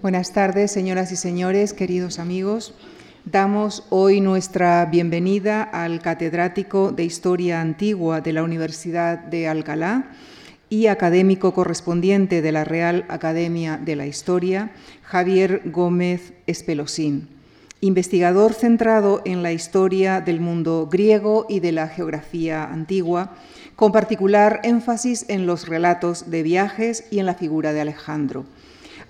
Buenas tardes, señoras y señores, queridos amigos. Damos hoy nuestra bienvenida al catedrático de Historia Antigua de la Universidad de Alcalá y académico correspondiente de la Real Academia de la Historia, Javier Gómez Espelosín, investigador centrado en la historia del mundo griego y de la geografía antigua, con particular énfasis en los relatos de viajes y en la figura de Alejandro.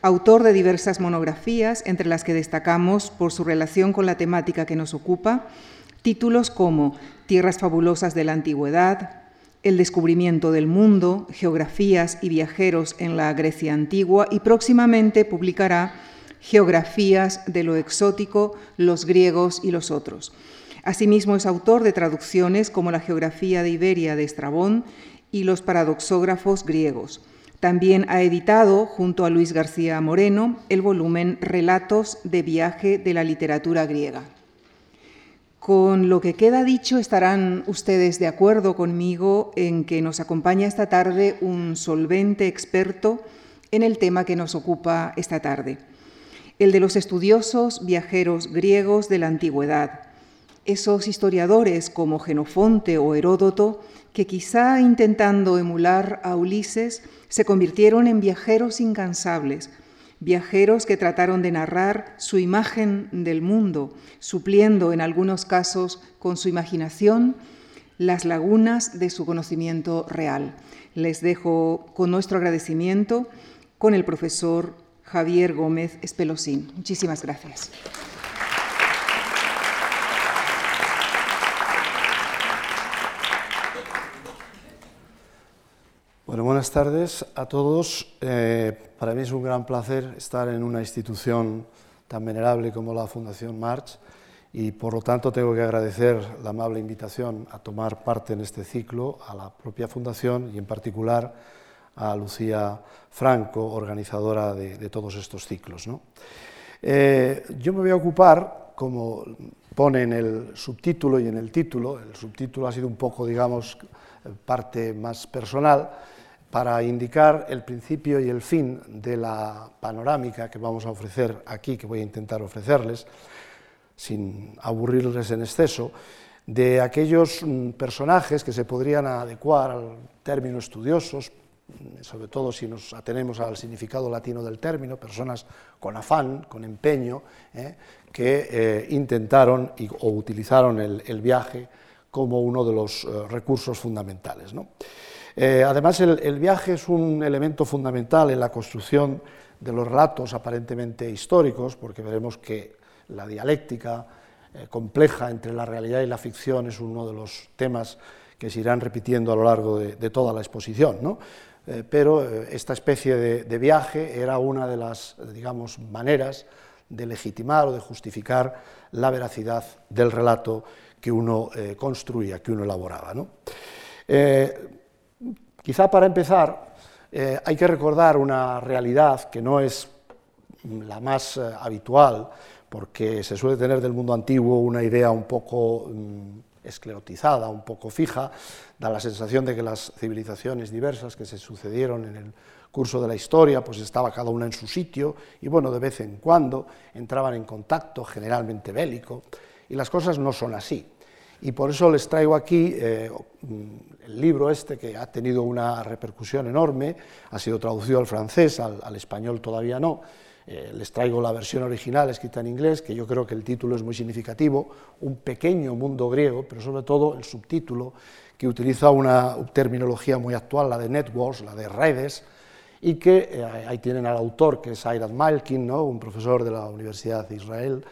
Autor de diversas monografías, entre las que destacamos, por su relación con la temática que nos ocupa, títulos como Tierras fabulosas de la antigüedad, El descubrimiento del mundo, Geografías y viajeros en la Grecia antigua, y próximamente publicará Geografías de lo exótico, los griegos y los otros. Asimismo, es autor de traducciones como La geografía de Iberia de Estrabón y Los paradoxógrafos griegos. También ha editado, junto a Luis García Moreno, el volumen Relatos de viaje de la literatura griega. Con lo que queda dicho, estarán ustedes de acuerdo conmigo en que nos acompaña esta tarde un solvente experto en el tema que nos ocupa esta tarde, el de los estudiosos viajeros griegos de la antigüedad, esos historiadores como Jenofonte o Heródoto, que quizá intentando emular a Ulises, se convirtieron en viajeros incansables, viajeros que trataron de narrar su imagen del mundo, supliendo en algunos casos con su imaginación las lagunas de su conocimiento real. Les dejo con nuestro agradecimiento con el profesor Javier Gómez Espelosín. Muchísimas gracias. Bueno, buenas tardes a todos. Para mí es un gran placer estar en una institución tan venerable como la Fundación March y, por lo tanto, tengo que agradecer la amable invitación a tomar parte en este ciclo a la propia Fundación y, en particular, a Lucía Franco, organizadora de todos estos ciclos, ¿no? Yo me voy a ocupar, como pone en el subtítulo y en el subtítulo ha sido un poco, digamos, parte más personal, para indicar el principio y el fin de la panorámica que vamos a ofrecer aquí, que voy a intentar ofrecerles, sin aburrirles en exceso, de aquellos personajes que se podrían adecuar al término estudiosos, sobre todo si nos atenemos al significado latino del término, personas con afán, con empeño, que intentaron o utilizaron el viaje como uno de los recursos fundamentales, ¿no? Además, el viaje es un elemento fundamental en la construcción de los relatos aparentemente históricos, porque veremos que la dialéctica compleja entre la realidad y la ficción es uno de los temas que se irán repitiendo a lo largo de toda la exposición, ¿no? Pero esta especie de viaje era una de las, digamos, maneras de legitimar o de justificar la veracidad del relato que uno construía, que uno elaboraba, ¿no? Quizá para empezar hay que recordar una realidad que no es la más habitual, porque se suele tener del mundo antiguo una idea un poco esclerotizada, un poco fija, da la sensación de que las civilizaciones diversas que se sucedieron en el curso de la historia, pues estaba cada una en su sitio, y bueno, de vez en cuando entraban en contacto, generalmente bélico, y las cosas no son así. Y por eso les traigo aquí el libro este, que ha tenido una repercusión enorme, ha sido traducido al francés, al español todavía no. Les traigo la versión original escrita en inglés, que yo creo que el título es muy significativo, Un pequeño mundo griego, pero sobre todo el subtítulo, que utiliza una terminología muy actual, la de networks, la de redes, y que ahí tienen al autor, que es Ira Malkin, ¿no?, un profesor de la Universidad de Israel,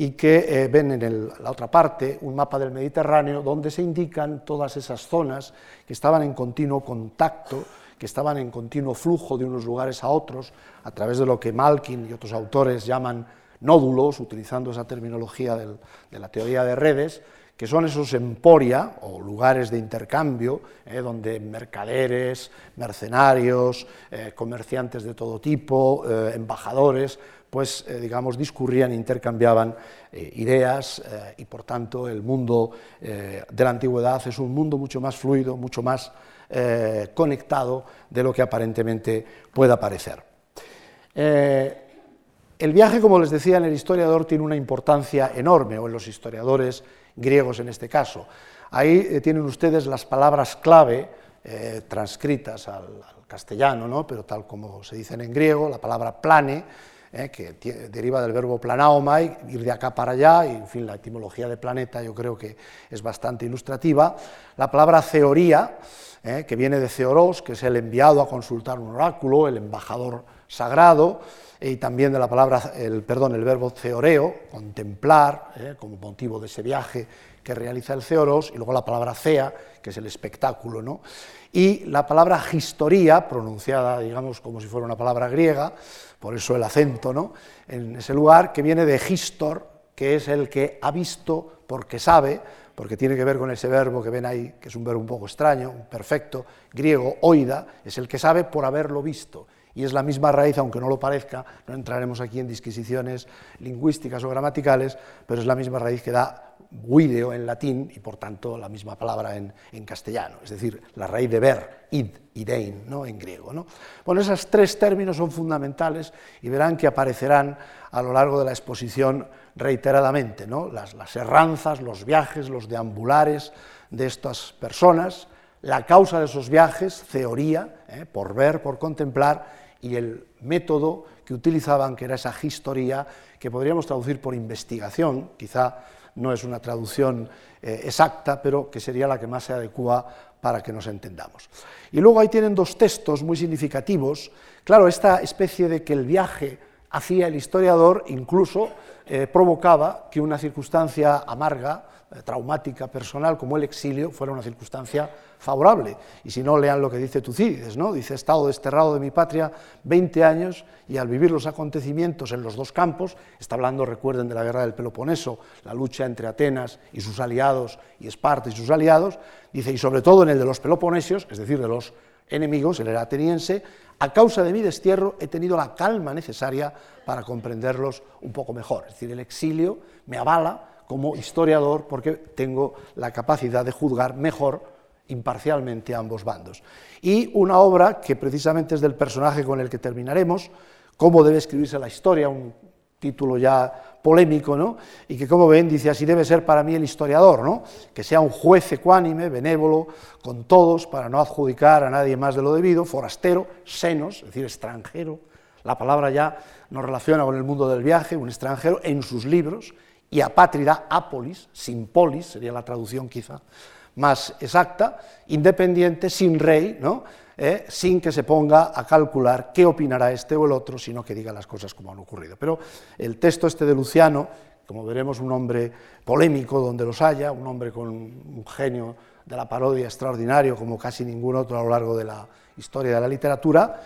y que ven en la otra parte un mapa del Mediterráneo donde se indican todas esas zonas que estaban en continuo contacto, que estaban en continuo flujo de unos lugares a otros, a través de lo que Malkin y otros autores llaman nódulos, utilizando esa terminología de la teoría de redes, que son esos emporia o lugares de intercambio, donde mercaderes, mercenarios, comerciantes de todo tipo, embajadores, pues, digamos, discurrían, intercambiaban ideas y, por tanto, el mundo de la antigüedad es un mundo mucho más fluido, mucho más conectado de lo que aparentemente pueda parecer. El viaje, como les decía, en el historiador tiene una importancia enorme, o en los historiadores griegos en este caso. Ahí tienen ustedes las palabras clave transcritas al castellano, ¿no? Pero tal como se dicen en griego, la palabra plane, que deriva del verbo planaoma, ir de acá para allá, y en fin, la etimología de planeta yo creo que es bastante ilustrativa. La palabra ceoría, que viene de Ceoros, que es el enviado a consultar un oráculo, el embajador sagrado, y también de la palabra, el verbo ceoreo, contemplar, como motivo de ese viaje que realiza el Ceoros, y luego la palabra cea, que es el espectáculo, ¿no? Y la palabra historia, pronunciada, digamos, como si fuera una palabra griega, por eso el acento, ¿no?, en ese lugar, que viene de histor, que es el que ha visto porque sabe, porque tiene que ver con ese verbo que ven ahí, que es un verbo un poco extraño, un perfecto griego, oida, es el que sabe por haberlo visto, y es la misma raíz, aunque no lo parezca, no entraremos aquí en disquisiciones lingüísticas o gramaticales, pero es la misma raíz que da video en latín, y por tanto la misma palabra en castellano, es decir, la raíz de ver, id, idein, ¿no?, en griego, ¿no? Bueno, esos tres términos son fundamentales, y verán que aparecerán a lo largo de la exposición reiteradamente, ¿no?, las erranzas, los viajes, los deambulares de estas personas, la causa de esos viajes, teoría, por ver, por contemplar, y el método que utilizaban, que era esa historia, que podríamos traducir por investigación, quizá no es una traducción exacta, pero que sería la que más se adecua para que nos entendamos. Y luego ahí tienen dos textos muy significativos, claro, esta especie de que el viaje hacía el historiador, incluso provocaba que una circunstancia amarga, traumática, personal, como el exilio, fuera una circunstancia favorable. Y si no, lean lo que dice Tucídides, ¿no? Dice: he estado desterrado de mi patria 20 años y al vivir los acontecimientos en los dos campos, está hablando, recuerden, de la guerra del Peloponeso, la lucha entre Atenas y sus aliados y Esparta y sus aliados, dice, y sobre todo en el de los peloponesios, es decir, de los enemigos, él era ateniense, a causa de mi destierro he tenido la calma necesaria para comprenderlos un poco mejor. Es decir, el exilio me avala como historiador porque tengo la capacidad de juzgar mejor imparcialmente a ambos bandos. Y una obra que precisamente es del personaje con el que terminaremos, Cómo debe escribirse la historia, un título ya polémico, ¿no?, y que, como ven, dice, así debe ser para mí el historiador, ¿no?, que sea un juez ecuánime, benévolo, con todos, para no adjudicar a nadie más de lo debido, forastero, senos, es decir, extranjero, la palabra ya nos relaciona con el mundo del viaje, un extranjero en sus libros, y apátrida, apolis, sin polis, sería la traducción quizá más exacta, independiente, sin rey, ¿no?, sin que se ponga a calcular qué opinará este o el otro, sino que diga las cosas como han ocurrido. Pero el texto este de Luciano, como veremos, un hombre polémico donde los haya, un hombre con un genio de la parodia extraordinario como casi ningún otro a lo largo de la historia de la literatura,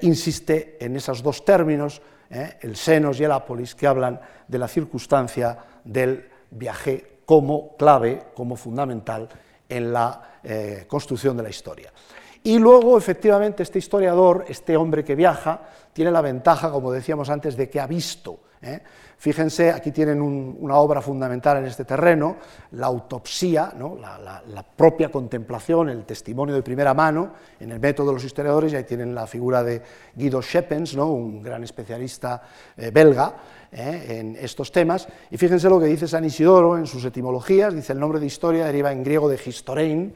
insiste en esos dos términos, el senos y el ápolis, que hablan de la circunstancia del viaje como clave, como fundamental en la construcción de la historia. Y luego, efectivamente, este historiador, este hombre que viaja, tiene la ventaja, como decíamos antes, de que ha visto. Fíjense, aquí tienen una obra fundamental en este terreno, la autopsia, ¿no?, la propia contemplación, el testimonio de primera mano, en el método de los historiadores, y ahí tienen la figura de Guido Schepens, ¿no?, un gran especialista belga, en estos temas, y fíjense lo que dice San Isidoro en sus etimologías, dice: el nombre de historia deriva en griego de historein,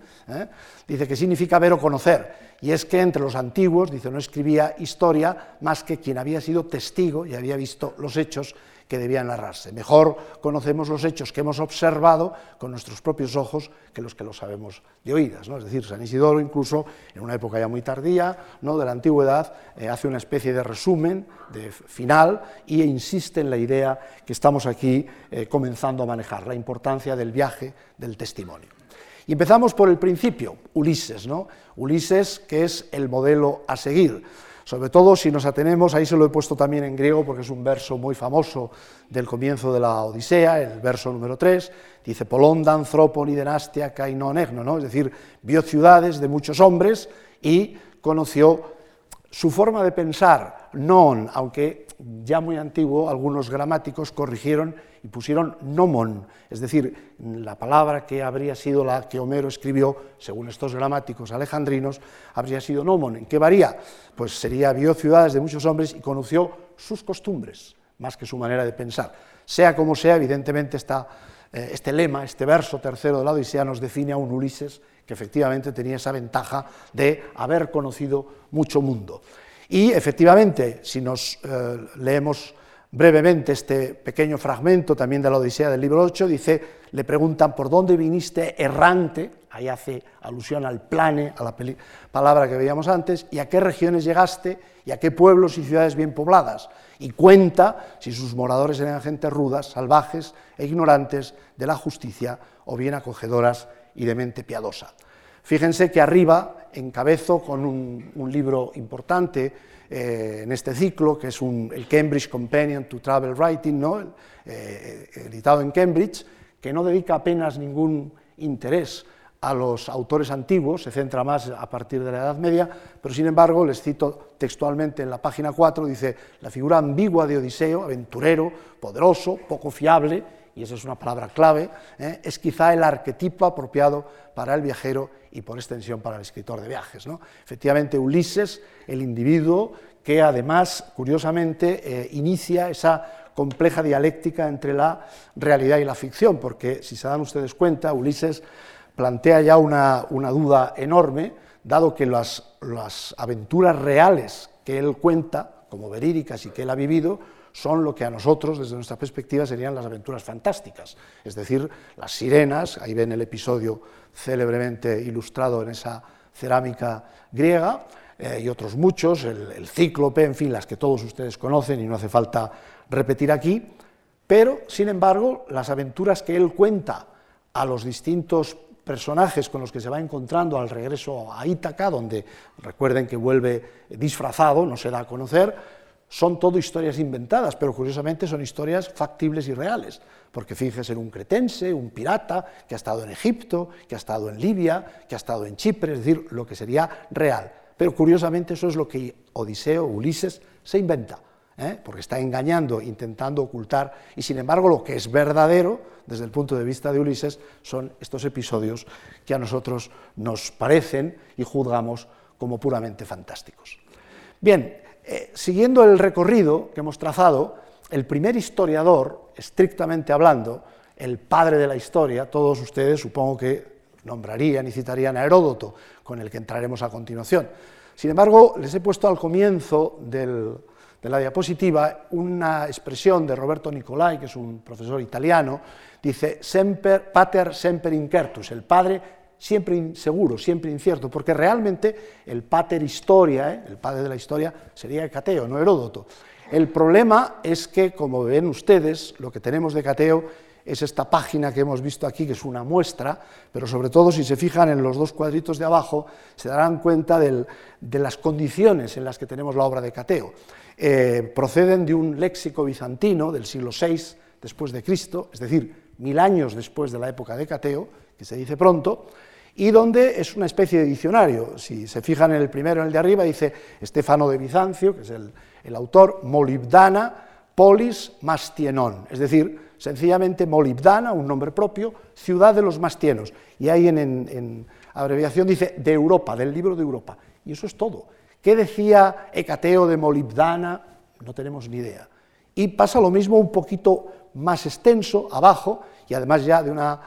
dice que significa ver o conocer, y es que entre los antiguos, dice, no escribía historia más que quien había sido testigo y había visto los hechos que debían narrarse. Mejor conocemos los hechos que hemos observado con nuestros propios ojos que los sabemos de oídas, ¿no? Es decir, San Isidoro, incluso en una época ya muy tardía, ¿no?, de la antigüedad, hace una especie de resumen, de final, e insiste en la idea que estamos aquí comenzando a manejar, la importancia del viaje, del testimonio. Y empezamos por el principio, Ulises, ¿no? Ulises, que es el modelo a seguir. Sobre todo si nos atenemos, ahí se lo he puesto también en griego porque es un verso muy famoso del comienzo de la Odisea, el verso número 3, dice: Polondan, Zrópon y Denastia, Cainon, Egno, ¿no? Es decir, vio ciudades de muchos hombres y conoció su forma de pensar, non, aunque ya muy antiguo, algunos gramáticos corrigieron y pusieron nomon, es decir, la palabra que habría sido la que Homero escribió, según estos gramáticos alejandrinos, habría sido nomon. ¿En qué varía? Pues sería vio ciudades de muchos hombres y conoció sus costumbres, más que su manera de pensar. Sea como sea, evidentemente este lema, este verso tercero de la Odisea nos define a un Ulises que efectivamente tenía esa ventaja de haber conocido mucho mundo. Y efectivamente, si nos leemos brevemente este pequeño fragmento también de la Odisea del libro 8, dice, le preguntan por dónde viniste errante, ahí hace alusión al plane, a la palabra que veíamos antes, y a qué regiones llegaste, y a qué pueblos y ciudades bien pobladas, y cuenta si sus moradores eran gentes rudas, salvajes e ignorantes de la justicia, o bien acogedoras y de mente piadosa. Fíjense que arriba encabezo con un libro importante en este ciclo, que es el Cambridge Companion to Travel Writing, ¿no? Editado en Cambridge, que no dedica apenas ningún interés a los autores antiguos, se centra más a partir de la Edad Media, pero sin embargo, les cito textualmente en la página 4, dice, la figura ambigua de Odiseo, aventurero, poderoso, poco fiable, y esa es una palabra clave, es quizá el arquetipo apropiado para el viajero y por extensión para el escritor de viajes, ¿no? Efectivamente, Ulises, el individuo que además, curiosamente, inicia esa compleja dialéctica entre la realidad y la ficción, porque si se dan ustedes cuenta, Ulises plantea ya una duda enorme, dado que las aventuras reales que él cuenta, como verídicas y que él ha vivido, son lo que a nosotros, desde nuestra perspectiva, serían las aventuras fantásticas, es decir, las sirenas, ahí ven el episodio célebremente ilustrado en esa cerámica griega, y otros muchos, el cíclope, en fin, las que todos ustedes conocen y no hace falta repetir aquí, pero, sin embargo, las aventuras que él cuenta a los distintos personajes con los que se va encontrando al regreso a Ítaca, donde recuerden que vuelve disfrazado, no se da a conocer, son todo historias inventadas, pero curiosamente son historias factibles y reales, porque fíjese en un cretense, un pirata, que ha estado en Egipto, que ha estado en Libia, que ha estado en Chipre, es decir, lo que sería real. Pero curiosamente eso es lo que Odiseo, Ulises, se inventa, porque está engañando, intentando ocultar, y sin embargo lo que es verdadero, desde el punto de vista de Ulises, son estos episodios que a nosotros nos parecen y juzgamos como puramente fantásticos. Bien, siguiendo el recorrido que hemos trazado, el primer historiador, estrictamente hablando, el padre de la historia, todos ustedes supongo que nombrarían y citarían a Heródoto, con el que entraremos a continuación. Sin embargo, les he puesto al comienzo de la diapositiva una expresión de Roberto Nicolai, que es un profesor italiano, dice, semper pater semper incertus, el padre siempre inseguro, siempre incierto, porque realmente el pater historia, el padre de la historia, sería Hecateo, no Heródoto. El problema es que, como ven ustedes, lo que tenemos de Hecateo es esta página que hemos visto aquí, que es una muestra, pero sobre todo si se fijan en los dos cuadritos de abajo, se darán cuenta de las condiciones en las que tenemos la obra de Hecateo. Proceden de un léxico bizantino del siglo VI después de Cristo, es decir, 1000 años después de la época de Hecateo, que se dice pronto, y donde es una especie de diccionario. Si se fijan en el primero, en el de arriba, dice Estefano de Bizancio, que es el autor, molibdana, polis, mastienon, es decir, sencillamente molibdana, un nombre propio, ciudad de los mastienos, y ahí en abreviación dice de Europa, del libro de Europa, y eso es todo. ¿Qué decía Hecateo de molibdana? No tenemos ni idea. Y pasa lo mismo un poquito más extenso, abajo, y además ya de una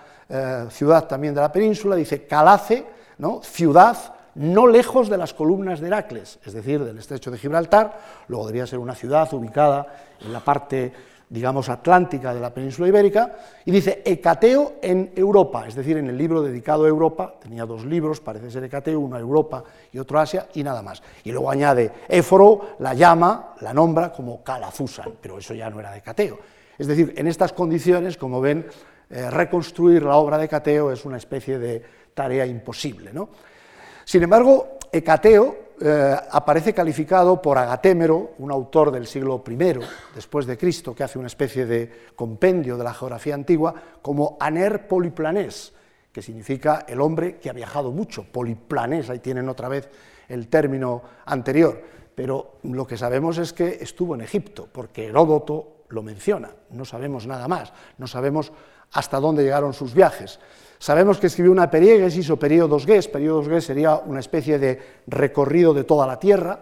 ciudad también de la península, dice Calace, ¿no? Ciudad no lejos de las columnas de Heracles, es decir, del estrecho de Gibraltar, luego debería ser una ciudad ubicada en la parte, digamos, atlántica de la península ibérica, y dice Hecateo en Europa, es decir, en el libro dedicado a Europa, tenía dos libros, parece ser Hecateo, uno a Europa y otro a Asia, y nada más. Y luego añade Éforo, la llama, la nombra como Calafusan, pero eso ya no era de Hecateo. Es decir, en estas condiciones, como ven, reconstruir la obra de Hecateo es una especie de tarea imposible, ¿no? Sin embargo, Hecateo aparece calificado por Agatémero, un autor del siglo I después de Cristo, que hace una especie de compendio de la geografía antigua, como aner poliplanés, que significa el hombre que ha viajado mucho, poliplanés, ahí tienen otra vez el término anterior, pero lo que sabemos es que estuvo en Egipto, porque Heródoto lo menciona, no sabemos nada más, no sabemos hasta dónde llegaron sus viajes. Sabemos que escribió una periegesis o periodos ges sería una especie de recorrido de toda la tierra,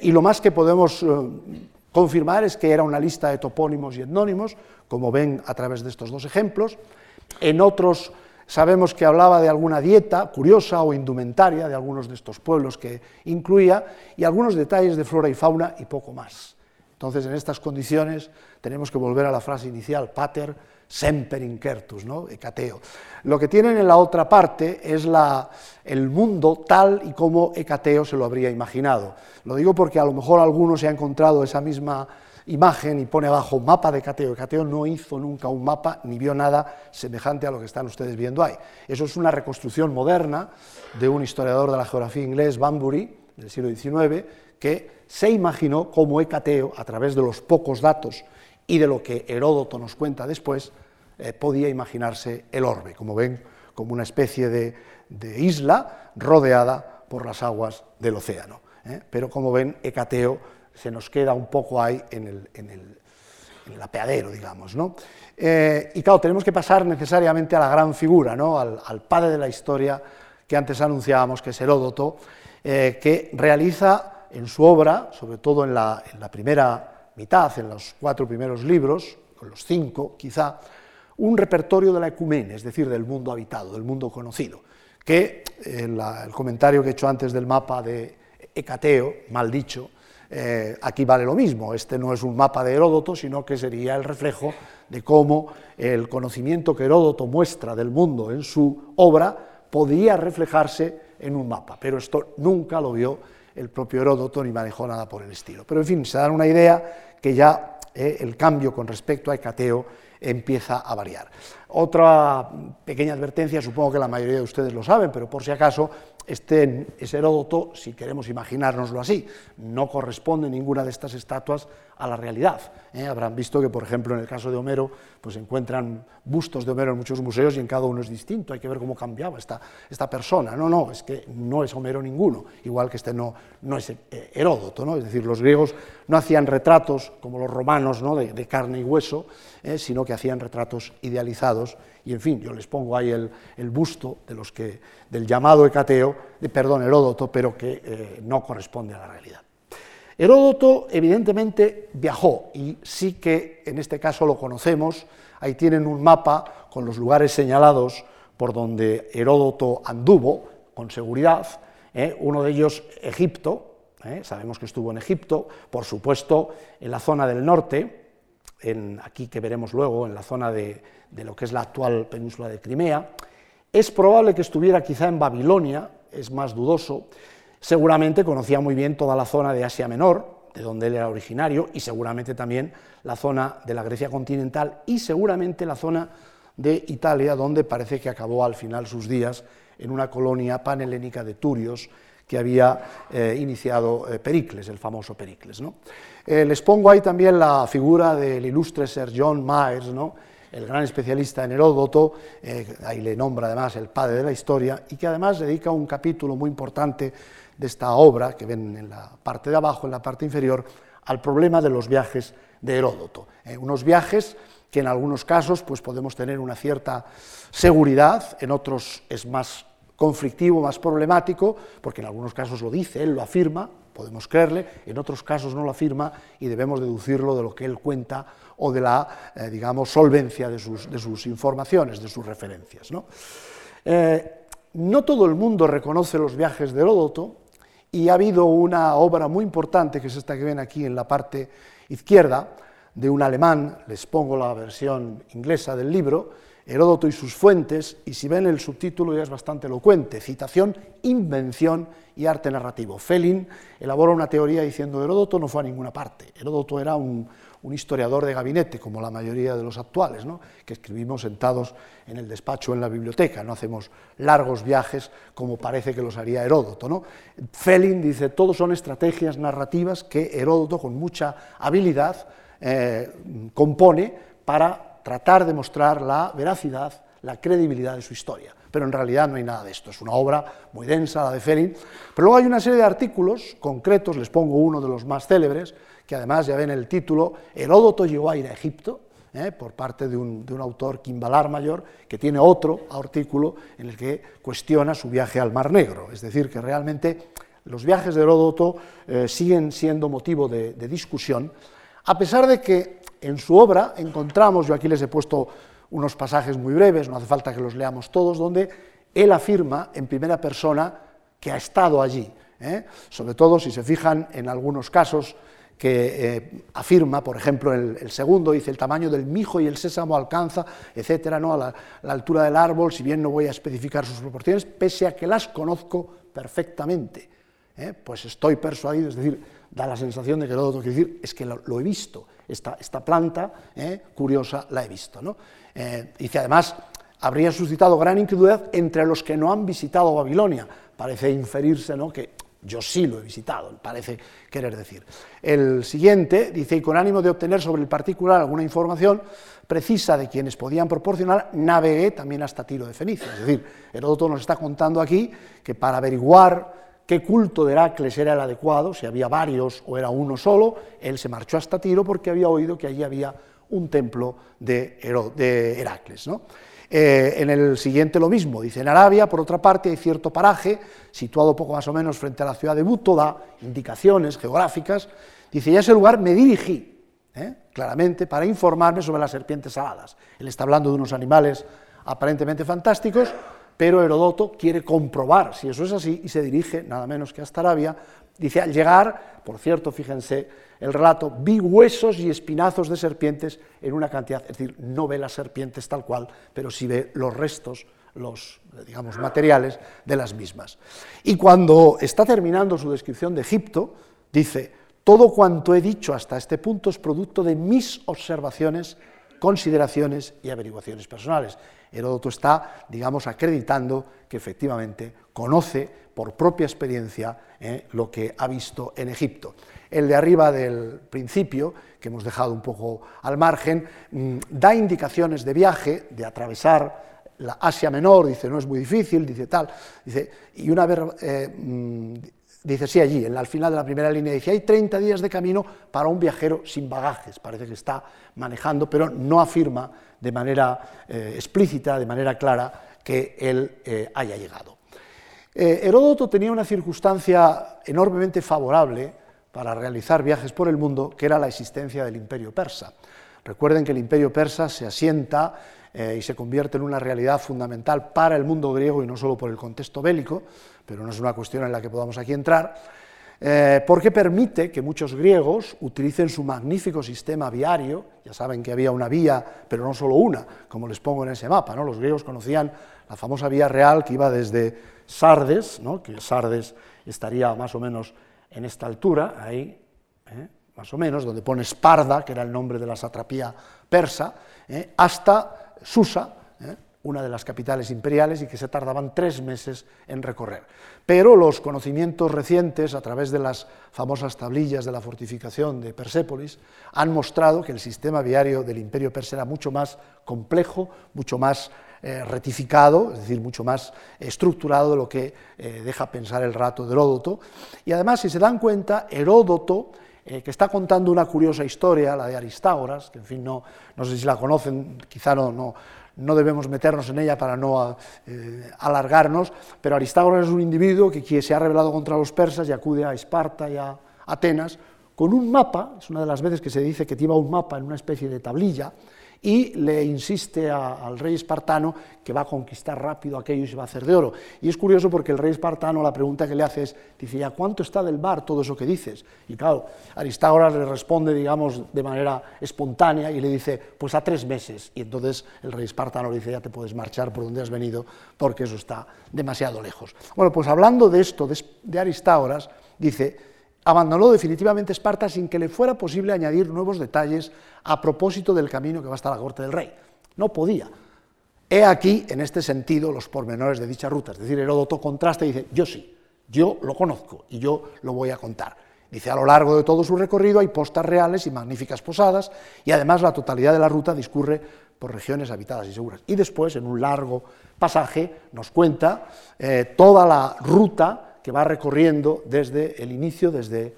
Y lo más que podemos confirmar es que era una lista de topónimos y etnónimos, como ven a través de estos dos ejemplos. En otros sabemos que hablaba de alguna dieta curiosa o indumentaria de algunos de estos pueblos que incluía, y algunos detalles de flora y fauna y poco más. Entonces, en estas condiciones, tenemos que volver a la frase inicial, pater semper incertus, ¿no? Hecateo. Lo que tienen en la otra parte es el mundo tal y como Hecateo se lo habría imaginado. Lo digo porque a lo mejor alguno se ha encontrado esa misma imagen y pone abajo mapa de Hecateo. Hecateo no hizo nunca un mapa ni vio nada semejante a lo que están ustedes viendo ahí. Eso es una reconstrucción moderna de un historiador de la geografía inglés, Bunbury, del siglo XIX, que se imaginó cómo Hecateo, a través de los pocos datos y de lo que Heródoto nos cuenta después, podía imaginarse el orbe, como ven, como una especie de isla rodeada por las aguas del océano. Pero como ven, Hecateo se nos queda un poco ahí en el apeadero, digamos, ¿no? Y claro, tenemos que pasar necesariamente a la gran figura, ¿no? Al padre de la historia que antes anunciábamos, que es Heródoto, que realiza en su obra, sobre todo en la primera mitad, en los 4 primeros libros, o los 5 quizá, un repertorio de la ecumene, es decir, del mundo habitado, del mundo conocido, que el comentario que he hecho antes del mapa de Hecateo, mal dicho, aquí vale lo mismo. Este no es un mapa de Heródoto, sino que sería el reflejo de cómo el conocimiento que Heródoto muestra del mundo en su obra podía reflejarse en un mapa, pero esto nunca lo vio el propio Heródoto ni manejó nada por el estilo. Pero en fin, se dan una idea que ya el cambio con respecto a Hecateo empieza a variar. Otra pequeña advertencia, supongo que la mayoría de ustedes lo saben, pero por si acaso, este es Heródoto, si queremos imaginárnoslo así, no corresponde ninguna de estas estatuas a la realidad. Habrán visto que, por ejemplo, en el caso de Homero, pues encuentran bustos de Homero en muchos museos y en cada uno es distinto, hay que ver cómo cambiaba esta persona. No, es que no es Homero ninguno, igual que este no es Heródoto, ¿no? Es decir, los griegos no hacían retratos como los romanos, ¿no? de carne y hueso, sino que hacían retratos idealizados. Y en fin, yo les pongo ahí el busto de del llamado Heródoto, pero que no corresponde a la realidad. Heródoto evidentemente viajó, y sí que en este caso lo conocemos. Ahí tienen un mapa con los lugares señalados por donde Heródoto anduvo, con seguridad. Uno de ellos, Egipto, sabemos que estuvo en Egipto, por supuesto en la zona del norte, aquí que veremos luego, en la zona de lo que es la actual península de Crimea. Es probable que estuviera quizá en Babilonia, es más dudoso. Seguramente conocía muy bien toda la zona de Asia Menor, de donde él era originario, y seguramente también la zona de la Grecia continental, y seguramente la zona de Italia, donde parece que acabó al final sus días en una colonia panhelénica de turios que había iniciado Pericles, el famoso Pericles, ¿no? Les pongo ahí también la figura del ilustre Sir John Myers, ¿no? El gran especialista en Heródoto, ahí le nombra además el padre de la historia, y que además dedica un capítulo muy importante de esta obra, que ven en la parte de abajo, en la parte inferior, al problema de los viajes de Heródoto. Unos viajes que en algunos casos pues, podemos tener una cierta seguridad, en otros es más conflictivo, más problemático, porque en algunos casos lo dice, él lo afirma, podemos creerle, en otros casos no lo afirma y debemos deducirlo de lo que él cuenta o de la, digamos, solvencia de sus informaciones, de sus referencias, ¿no? No todo el mundo reconoce los viajes de Heródoto y ha habido una obra muy importante, que es esta que ven aquí en la parte izquierda, de un alemán, les pongo la versión inglesa del libro, Heródoto y sus fuentes, y si ven el subtítulo ya es bastante elocuente, citación, invención y arte narrativo. Félin elabora una teoría diciendo Heródoto no fue a ninguna parte, Heródoto era un historiador de gabinete, como la mayoría de los actuales, ¿no? Que escribimos sentados en el despacho o en la biblioteca, no hacemos largos viajes como parece que los haría Heródoto, ¿no? Félin dice, todos son estrategias narrativas que Heródoto con mucha habilidad compone para tratar de mostrar la veracidad, la credibilidad de su historia, pero en realidad no hay nada de esto, es una obra muy densa, la de Félin, pero luego hay una serie de artículos concretos, les pongo uno de los más célebres, que además ya ven el título, Heródoto llegó a ir a Egipto, por parte de un autor, Quimbalar Mayor, que tiene otro artículo en el que cuestiona su viaje al Mar Negro, es decir, que realmente Los viajes de Heródoto siguen siendo motivo de discusión, a pesar de que en su obra encontramos, yo aquí les he puesto unos pasajes muy breves, no hace falta que los leamos todos, donde él afirma en primera persona que ha estado allí, ¿eh? Sobre todo si se fijan en algunos casos que afirma, por ejemplo, el segundo, dice, el tamaño del mijo y el sésamo alcanza, etcétera, ¿no? A la altura del árbol, si bien no voy a especificar sus proporciones, pese a que las conozco perfectamente, ¿eh? Pues estoy persuadido, es decir, da la sensación de que Heródoto quiere decir, es que lo he visto, esta planta curiosa la he visto, ¿no? Dice, además, habría suscitado gran incredulidad entre los que no han visitado Babilonia, parece inferirse, ¿no?, que yo sí lo he visitado, parece querer decir. El siguiente dice, y con ánimo de obtener sobre el particular alguna información precisa de quienes podían proporcionar, navegué también hasta Tiro de Fenicia. Es decir, Heródoto nos está contando aquí que para averiguar qué culto de Heracles era el adecuado, si había varios o era uno solo, él se marchó hasta Tiro porque había oído que allí había un templo de Heracles, ¿no? En el siguiente lo mismo, dice, en Arabia, por otra parte, hay cierto paraje, situado poco más o menos frente a la ciudad de Buto, da indicaciones geográficas, dice, y a ese lugar me dirigí, claramente, para informarme sobre las serpientes aladas. Él está hablando de unos animales aparentemente fantásticos, pero Heródoto quiere comprobar si eso es así, y se dirige nada menos que hasta Arabia. Dice, al llegar, por cierto, fíjense el relato, vi huesos y espinazos de serpientes en una cantidad, es decir, no ve las serpientes tal cual, pero sí ve los restos, los, digamos, materiales de las mismas. Y cuando está terminando su descripción de Egipto, dice, todo cuanto he dicho hasta este punto es producto de mis observaciones, consideraciones y averiguaciones personales. Heródoto está, digamos, acreditando que efectivamente conoce por propia experiencia lo que ha visto en Egipto. El de arriba del principio, que hemos dejado un poco al margen, da indicaciones de viaje, de atravesar la Asia Menor, dice, no es muy difícil, dice tal, dice, y una vez, dice, sí, allí, al final de la primera línea, dice, hay 30 días de camino para un viajero sin bagajes, parece que está manejando, pero no afirma de manera explícita, de manera clara, que él haya llegado. Heródoto tenía una circunstancia enormemente favorable para realizar viajes por el mundo, que era la existencia del Imperio Persa. Recuerden que el Imperio Persa se asienta y se convierte en una realidad fundamental para el mundo griego, y no solo por el contexto bélico, pero no es una cuestión en la que podamos aquí entrar, porque permite que muchos griegos utilicen su magnífico sistema viario. Ya saben que había una vía, pero no solo una, como les pongo en ese mapa, ¿no? Los griegos conocían la famosa vía real que iba desde Sardes, ¿no?, que Sardes estaría más o menos en esta altura, ahí, más o menos, donde pone Esparda, que era el nombre de la satrapía persa, hasta Susa, una de las capitales imperiales, y que se tardaban 3 meses en recorrer. Pero los conocimientos recientes, a través de las famosas tablillas de la fortificación de Persépolis, han mostrado que el sistema viario del Imperio Persa era mucho más complejo, mucho más retificado, es decir, mucho más estructurado de lo que deja pensar el relato de Heródoto. Y además, si se dan cuenta, Heródoto, que está contando una curiosa historia, la de Aristágoras, que en fin, no sé si la conocen, quizá no debemos meternos en ella para no alargarnos, pero Aristágoras es un individuo que se ha rebelado contra los persas y acude a Esparta y a Atenas con un mapa. Es una de las veces que se dice que lleva un mapa en una especie de tablilla, y le insiste al rey espartano que va a conquistar rápido aquello y se va a hacer de oro. Y es curioso porque el rey espartano, la pregunta que le hace es, dice, ¿ya cuánto está del mar todo eso que dices? Y claro, Aristágoras le responde, digamos, de manera espontánea, y le dice, pues a 3 meses. Y entonces el rey espartano le dice, ya te puedes marchar por donde has venido, porque eso está demasiado lejos. Bueno, pues hablando de esto, de Aristágoras, dice, abandonó definitivamente Esparta sin que le fuera posible añadir nuevos detalles a propósito del camino que va hasta la corte del rey. No podía. He aquí, en este sentido, los pormenores de dicha ruta. Es decir, Heródoto contrasta y dice, yo sí, yo lo conozco y yo lo voy a contar. Dice, a lo largo de todo su recorrido hay postas reales y magníficas posadas, y además la totalidad de la ruta discurre por regiones habitadas y seguras. Y después, en un largo pasaje, nos cuenta toda la ruta que va recorriendo desde el inicio, desde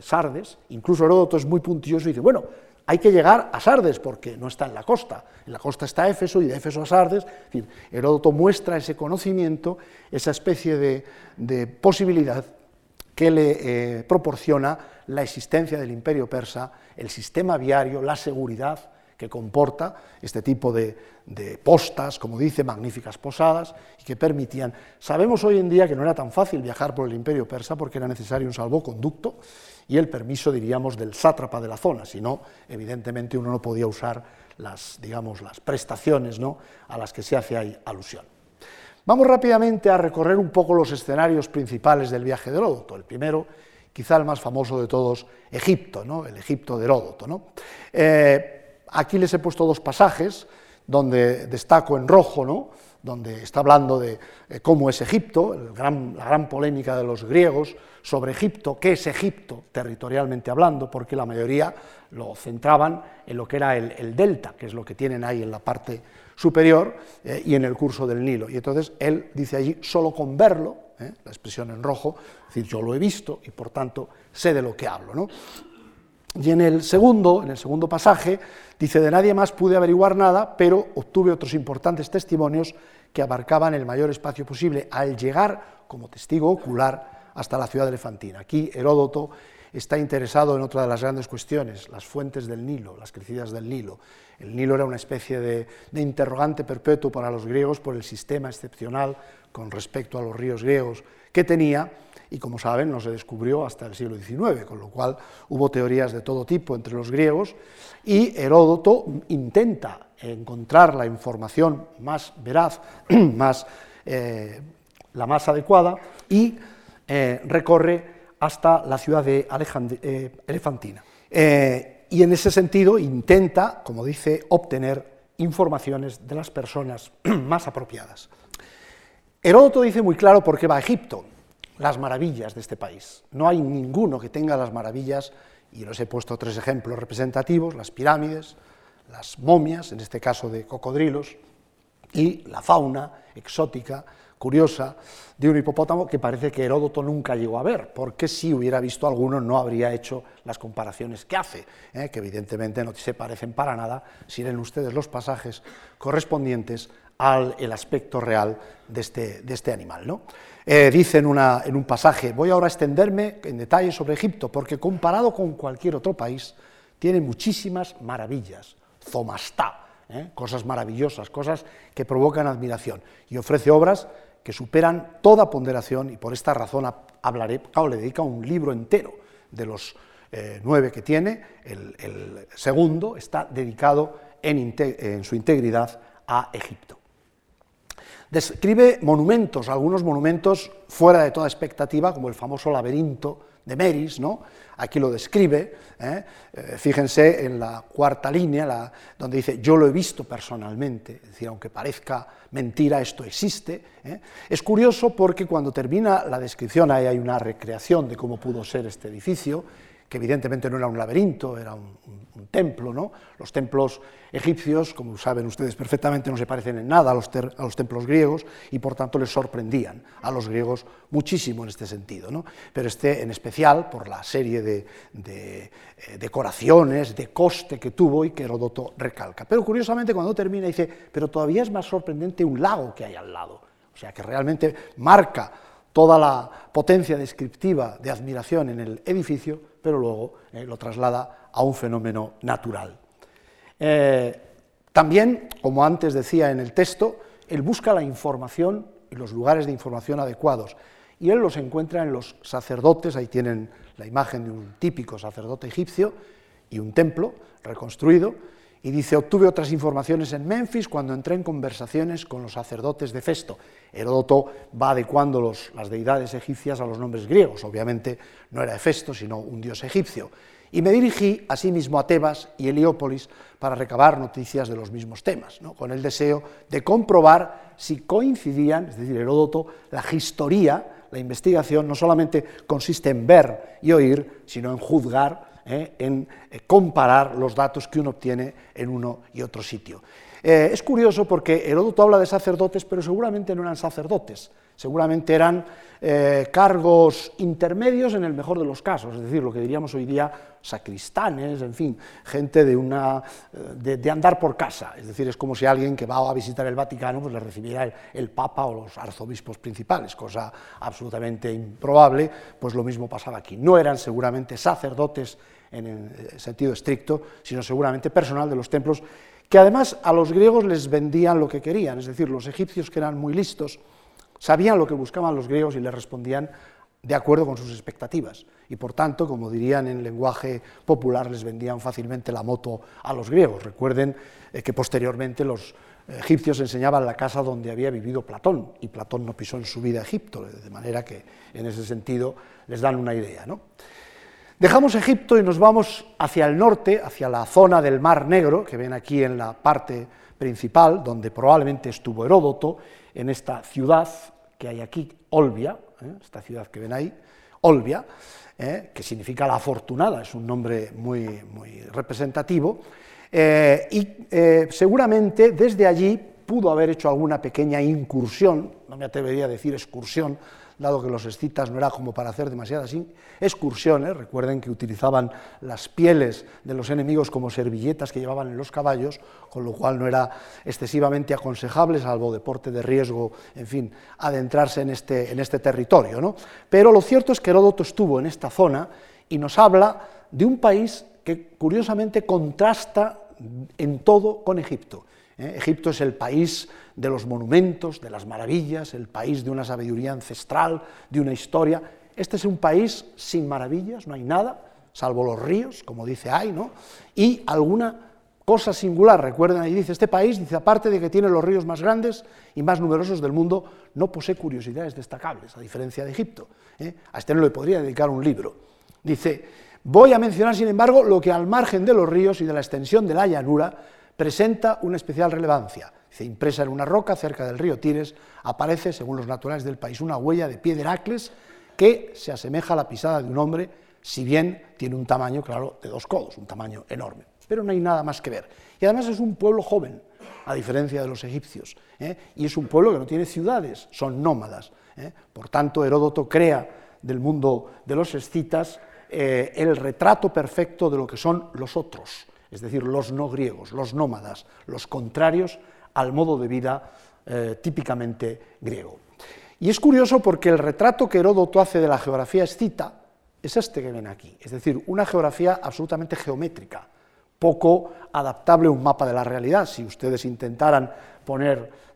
Sardes. Incluso Heródoto es muy puntilloso y dice, bueno, hay que llegar a Sardes porque no está en la costa. En la costa está Éfeso y de Éfeso a Sardes. Es decir, Heródoto muestra ese conocimiento, esa especie de posibilidad que le proporciona la existencia del imperio persa, el sistema viario, la seguridad que comporta este tipo de postas, como dice, magníficas posadas, y que permitían... Sabemos hoy en día que no era tan fácil viajar por el imperio persa porque era necesario un salvoconducto y el permiso, diríamos, del sátrapa de la zona, si no, evidentemente uno no podía usar las, digamos, las prestaciones, ¿no?, a las que se hace ahí alusión. Vamos rápidamente a recorrer un poco los escenarios principales del viaje de Heródoto. El primero, quizá el más famoso de todos, Egipto, ¿no?, el Egipto de Heródoto, ¿no? Aquí les he puesto dos pasajes donde destaco en rojo, ¿no?, donde está hablando de cómo es Egipto, la gran polémica de los griegos sobre Egipto, qué es Egipto territorialmente hablando, porque la mayoría lo centraban en lo que era el delta, que es lo que tienen ahí en la parte superior y en el curso del Nilo. Y entonces él dice allí, solo con verlo, la expresión en rojo, es decir, yo lo he visto y por tanto sé de lo que hablo, ¿no? Y en el segundo pasaje, dice, de nadie más pude averiguar nada, pero obtuve otros importantes testimonios que abarcaban el mayor espacio posible al llegar, como testigo ocular, hasta la ciudad elefantina. Aquí Heródoto está interesado en otra de las grandes cuestiones, las fuentes del Nilo, las crecidas del Nilo. El Nilo era una especie de interrogante perpetuo para los griegos por el sistema excepcional con respecto a los ríos griegos que tenía, y como saben no se descubrió hasta el siglo XIX, con lo cual hubo teorías de todo tipo entre los griegos, y Heródoto intenta encontrar la información más veraz, la más adecuada, y recorre hasta la ciudad de Elefantina. Y en ese sentido intenta, como dice, obtener informaciones de las personas más apropiadas. Heródoto dice muy claro por qué va a Egipto, las maravillas de este país. No hay ninguno que tenga las maravillas, y les he puesto tres ejemplos representativos, las pirámides, las momias, en este caso de cocodrilos, y la fauna exótica, curiosa, de un hipopótamo que parece que Heródoto nunca llegó a ver, porque si hubiera visto alguno no habría hecho las comparaciones que hace, que evidentemente no se parecen para nada, si leen ustedes los pasajes correspondientes al aspecto real de este animal, ¿no? Dice en un pasaje, voy ahora a extenderme en detalle sobre Egipto, porque comparado con cualquier otro país, tiene muchísimas maravillas, zomastá, cosas maravillosas, cosas que provocan admiración, y ofrece obras que superan toda ponderación, y por esta razón hablaré, claro, le dedica un libro entero de los 9 que tiene, el segundo está dedicado en su integridad a Egipto. Describe monumentos, algunos monumentos fuera de toda expectativa, como el famoso laberinto de Meris, ¿no? Aquí lo describe, fíjense en la cuarta línea, donde dice, yo lo he visto personalmente, es decir, aunque parezca mentira, esto existe. Es curioso porque cuando termina la descripción, ahí hay una recreación de cómo pudo ser este edificio, que evidentemente no era un laberinto, era un templo, ¿no? Los templos egipcios, como saben ustedes perfectamente, no se parecen en nada a los templos griegos y por tanto les sorprendían a los griegos muchísimo en este sentido, ¿no? Pero este en especial por la serie de decoraciones, de coste que tuvo y que Heródoto recalca. Pero curiosamente cuando termina dice, pero todavía es más sorprendente un lago que hay al lado, o sea que realmente marca toda la potencia descriptiva de admiración en el edificio, pero luego lo traslada a un fenómeno natural. También, como antes decía en el texto, él busca la información y los lugares de información adecuados, y él los encuentra en los sacerdotes, ahí tienen la imagen de un típico sacerdote egipcio y un templo reconstruido, y dice, obtuve otras informaciones en Menfis cuando entré en conversaciones con los sacerdotes de Festo. Heródoto va adecuando las deidades egipcias a los nombres griegos, obviamente no era Hefesto, sino un dios egipcio. Y me dirigí asimismo a Tebas y Heliópolis para recabar noticias de los mismos temas, ¿no?, con el deseo de comprobar si coincidían, es decir, Heródoto, la historia, la investigación, no solamente consiste en ver y oír, sino en juzgar, en comparar los datos que uno obtiene en uno y otro sitio. Es curioso porque Heródoto habla de sacerdotes, pero seguramente no eran sacerdotes, seguramente eran cargos intermedios en el mejor de los casos, es decir, lo que diríamos hoy día sacristanes, en fin, gente de andar por casa, es decir, es como si alguien que va a visitar el Vaticano pues le recibiera el Papa o los arzobispos principales, cosa absolutamente improbable, pues lo mismo pasaba aquí, no eran seguramente sacerdotes en el sentido estricto, sino seguramente personal de los templos, que además a los griegos les vendían lo que querían, es decir, los egipcios, que eran muy listos, sabían lo que buscaban los griegos y les respondían de acuerdo con sus expectativas, y por tanto, como dirían en lenguaje popular, les vendían fácilmente la moto a los griegos. Recuerden que posteriormente los egipcios enseñaban la casa donde había vivido Platón, y Platón no pisó en su vida Egipto, de manera que en ese sentido les dan una idea, ¿no? Dejamos Egipto y nos vamos hacia el norte, hacia la zona del Mar Negro, que ven aquí en la parte principal, donde probablemente estuvo Heródoto, en esta ciudad que hay aquí, Olbia, esta ciudad que ven ahí, Olbia, que significa la afortunada, es un nombre muy, muy representativo, y seguramente desde allí pudo haber hecho alguna pequeña incursión, no me atrevería a decir excursión, dado que los escitas no era como para hacer demasiadas excursiones, recuerden que utilizaban las pieles de los enemigos como servilletas que llevaban en los caballos, con lo cual no era excesivamente aconsejable, salvo deporte de riesgo, en fin, adentrarse en este territorio, ¿no? Pero lo cierto es que Heródoto estuvo en esta zona y nos habla de un país que curiosamente contrasta en todo con Egipto. Egipto es el país de los monumentos, de las maravillas, el país de una sabiduría ancestral, de una historia. Este es un país sin maravillas, no hay nada, salvo los ríos, como dice Ay, ¿no? Y alguna cosa singular, recuerden, ahí dice, este país, dice, aparte de que tiene los ríos más grandes y más numerosos del mundo, no posee curiosidades destacables, a diferencia de Egipto. A este no le podría dedicar un libro. Dice, voy a mencionar, sin embargo, lo que al margen de los ríos y de la extensión de la llanura presenta una especial relevancia. Dice, impresa en una roca cerca del río Tires, aparece, según los naturales del país, una huella de pie de Heracles que se asemeja a la pisada de un hombre, si bien tiene un tamaño, claro, de 2 codos, un tamaño enorme. Pero no hay nada más que ver. Y además es un pueblo joven, a diferencia de los egipcios, y es un pueblo que no tiene ciudades, son nómadas. Por tanto, Heródoto crea del mundo de los escitas el retrato perfecto de lo que son los otros, es decir, los no griegos, los nómadas, los contrarios al modo de vida típicamente griego. Y es curioso porque el retrato que Heródoto hace de la geografía escita es este que ven aquí, es decir, una geografía absolutamente geométrica, poco adaptable a un mapa de la realidad. Si ustedes intentaran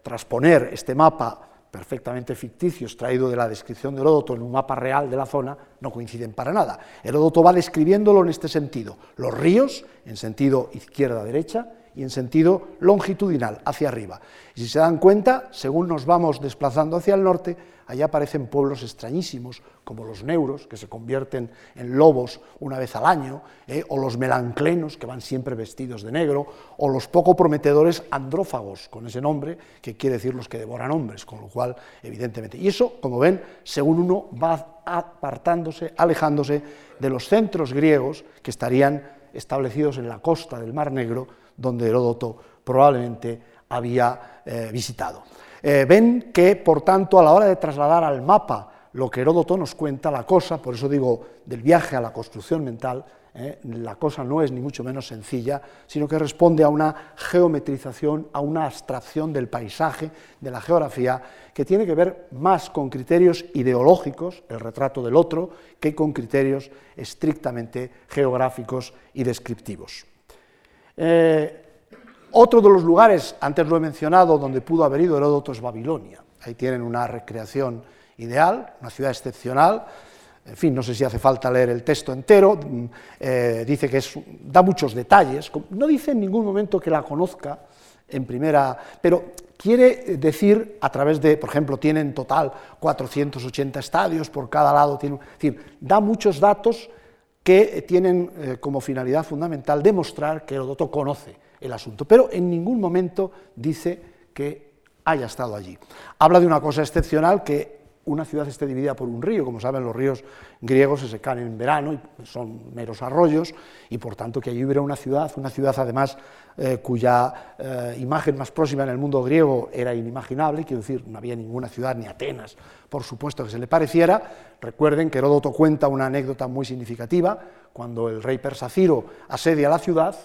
transponer este mapa perfectamente ficticio, extraído de la descripción de Heródoto en un mapa real de la zona, no coinciden para nada. Heródoto va describiéndolo en este sentido, los ríos en sentido izquierda-derecha y en sentido longitudinal, hacia arriba. Y si se dan cuenta, según nos vamos desplazando hacia el norte, allá aparecen pueblos extrañísimos, como los neuros, que se convierten en lobos una vez al año, o los melanclenos, que van siempre vestidos de negro, o los poco prometedores andrófagos, con ese nombre, que quiere decir los que devoran hombres, con lo cual, evidentemente. Y eso, como ven, según uno va apartándose, alejándose de los centros griegos que estarían establecidos en la costa del Mar Negro, donde Heródoto probablemente había visitado. Ven que, por tanto, a la hora de trasladar al mapa lo que Heródoto nos cuenta, la cosa, por eso digo, del viaje a la construcción mental, la cosa no es ni mucho menos sencilla, sino que responde a una geometrización, a una abstracción del paisaje, de la geografía, que tiene que ver más con criterios ideológicos, el retrato del otro, que con criterios estrictamente geográficos y descriptivos. Otro de los lugares, antes lo he mencionado, donde pudo haber ido Heródoto es Babilonia. Ahí tienen una recreación ideal, una ciudad excepcional. En fin, no sé si hace falta leer el texto entero, dice que da muchos detalles, no dice en ningún momento que la conozca en primera, pero quiere decir a través de, por ejemplo, tiene en total 480 estadios, por cada lado tiene, es decir, da muchos datos que tienen como finalidad fundamental demostrar que Heródoto conoce el asunto, pero en ningún momento dice que haya estado allí. Habla de una cosa excepcional que una ciudad esté dividida por un río. Como saben, los ríos griegos se secan en verano y son meros arroyos, y por tanto que allí hubiera una ciudad además cuya imagen más próxima en el mundo griego era inimaginable. Quiero decir, no había ninguna ciudad, ni Atenas, por supuesto, que se le pareciera. Recuerden que Heródoto cuenta una anécdota muy significativa. Cuando el rey persa Ciro asedia la ciudad,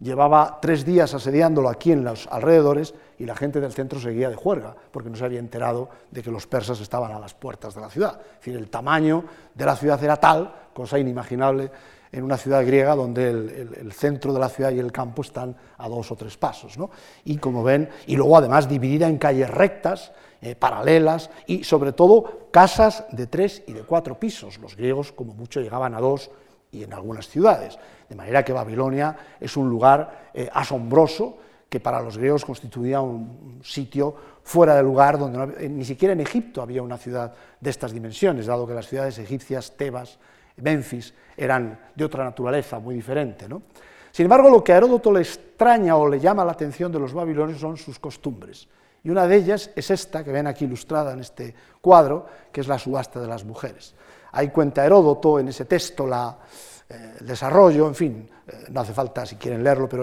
llevaba 3 días asediándolo aquí en los alrededores y la gente del centro seguía de juerga, porque no se había enterado de que los persas estaban a las puertas de la ciudad. Es decir, el tamaño de la ciudad era tal, cosa inimaginable en una ciudad griega donde el centro de la ciudad y el campo están a 2 o 3 pasos, ¿no? Y como ven, y luego además dividida en calles rectas, paralelas, y sobre todo casas de 3 y de 4 pisos. Los griegos como mucho llegaban a 2 y en algunas ciudades. De manera que Babilonia es un lugar asombroso, que para los griegos constituía un sitio fuera de lugar, donde ni siquiera en Egipto había una ciudad de estas dimensiones, dado que las ciudades egipcias, Tebas, Menfis, eran de otra naturaleza muy diferente, ¿no? Sin embargo, lo que a Heródoto le extraña o le llama la atención de los babilonios son sus costumbres, y una de ellas es esta, que ven aquí ilustrada en este cuadro, que es la subasta de las mujeres. Ahí cuenta Heródoto en ese texto el desarrollo, en fin, no hace falta si quieren leerlo, pero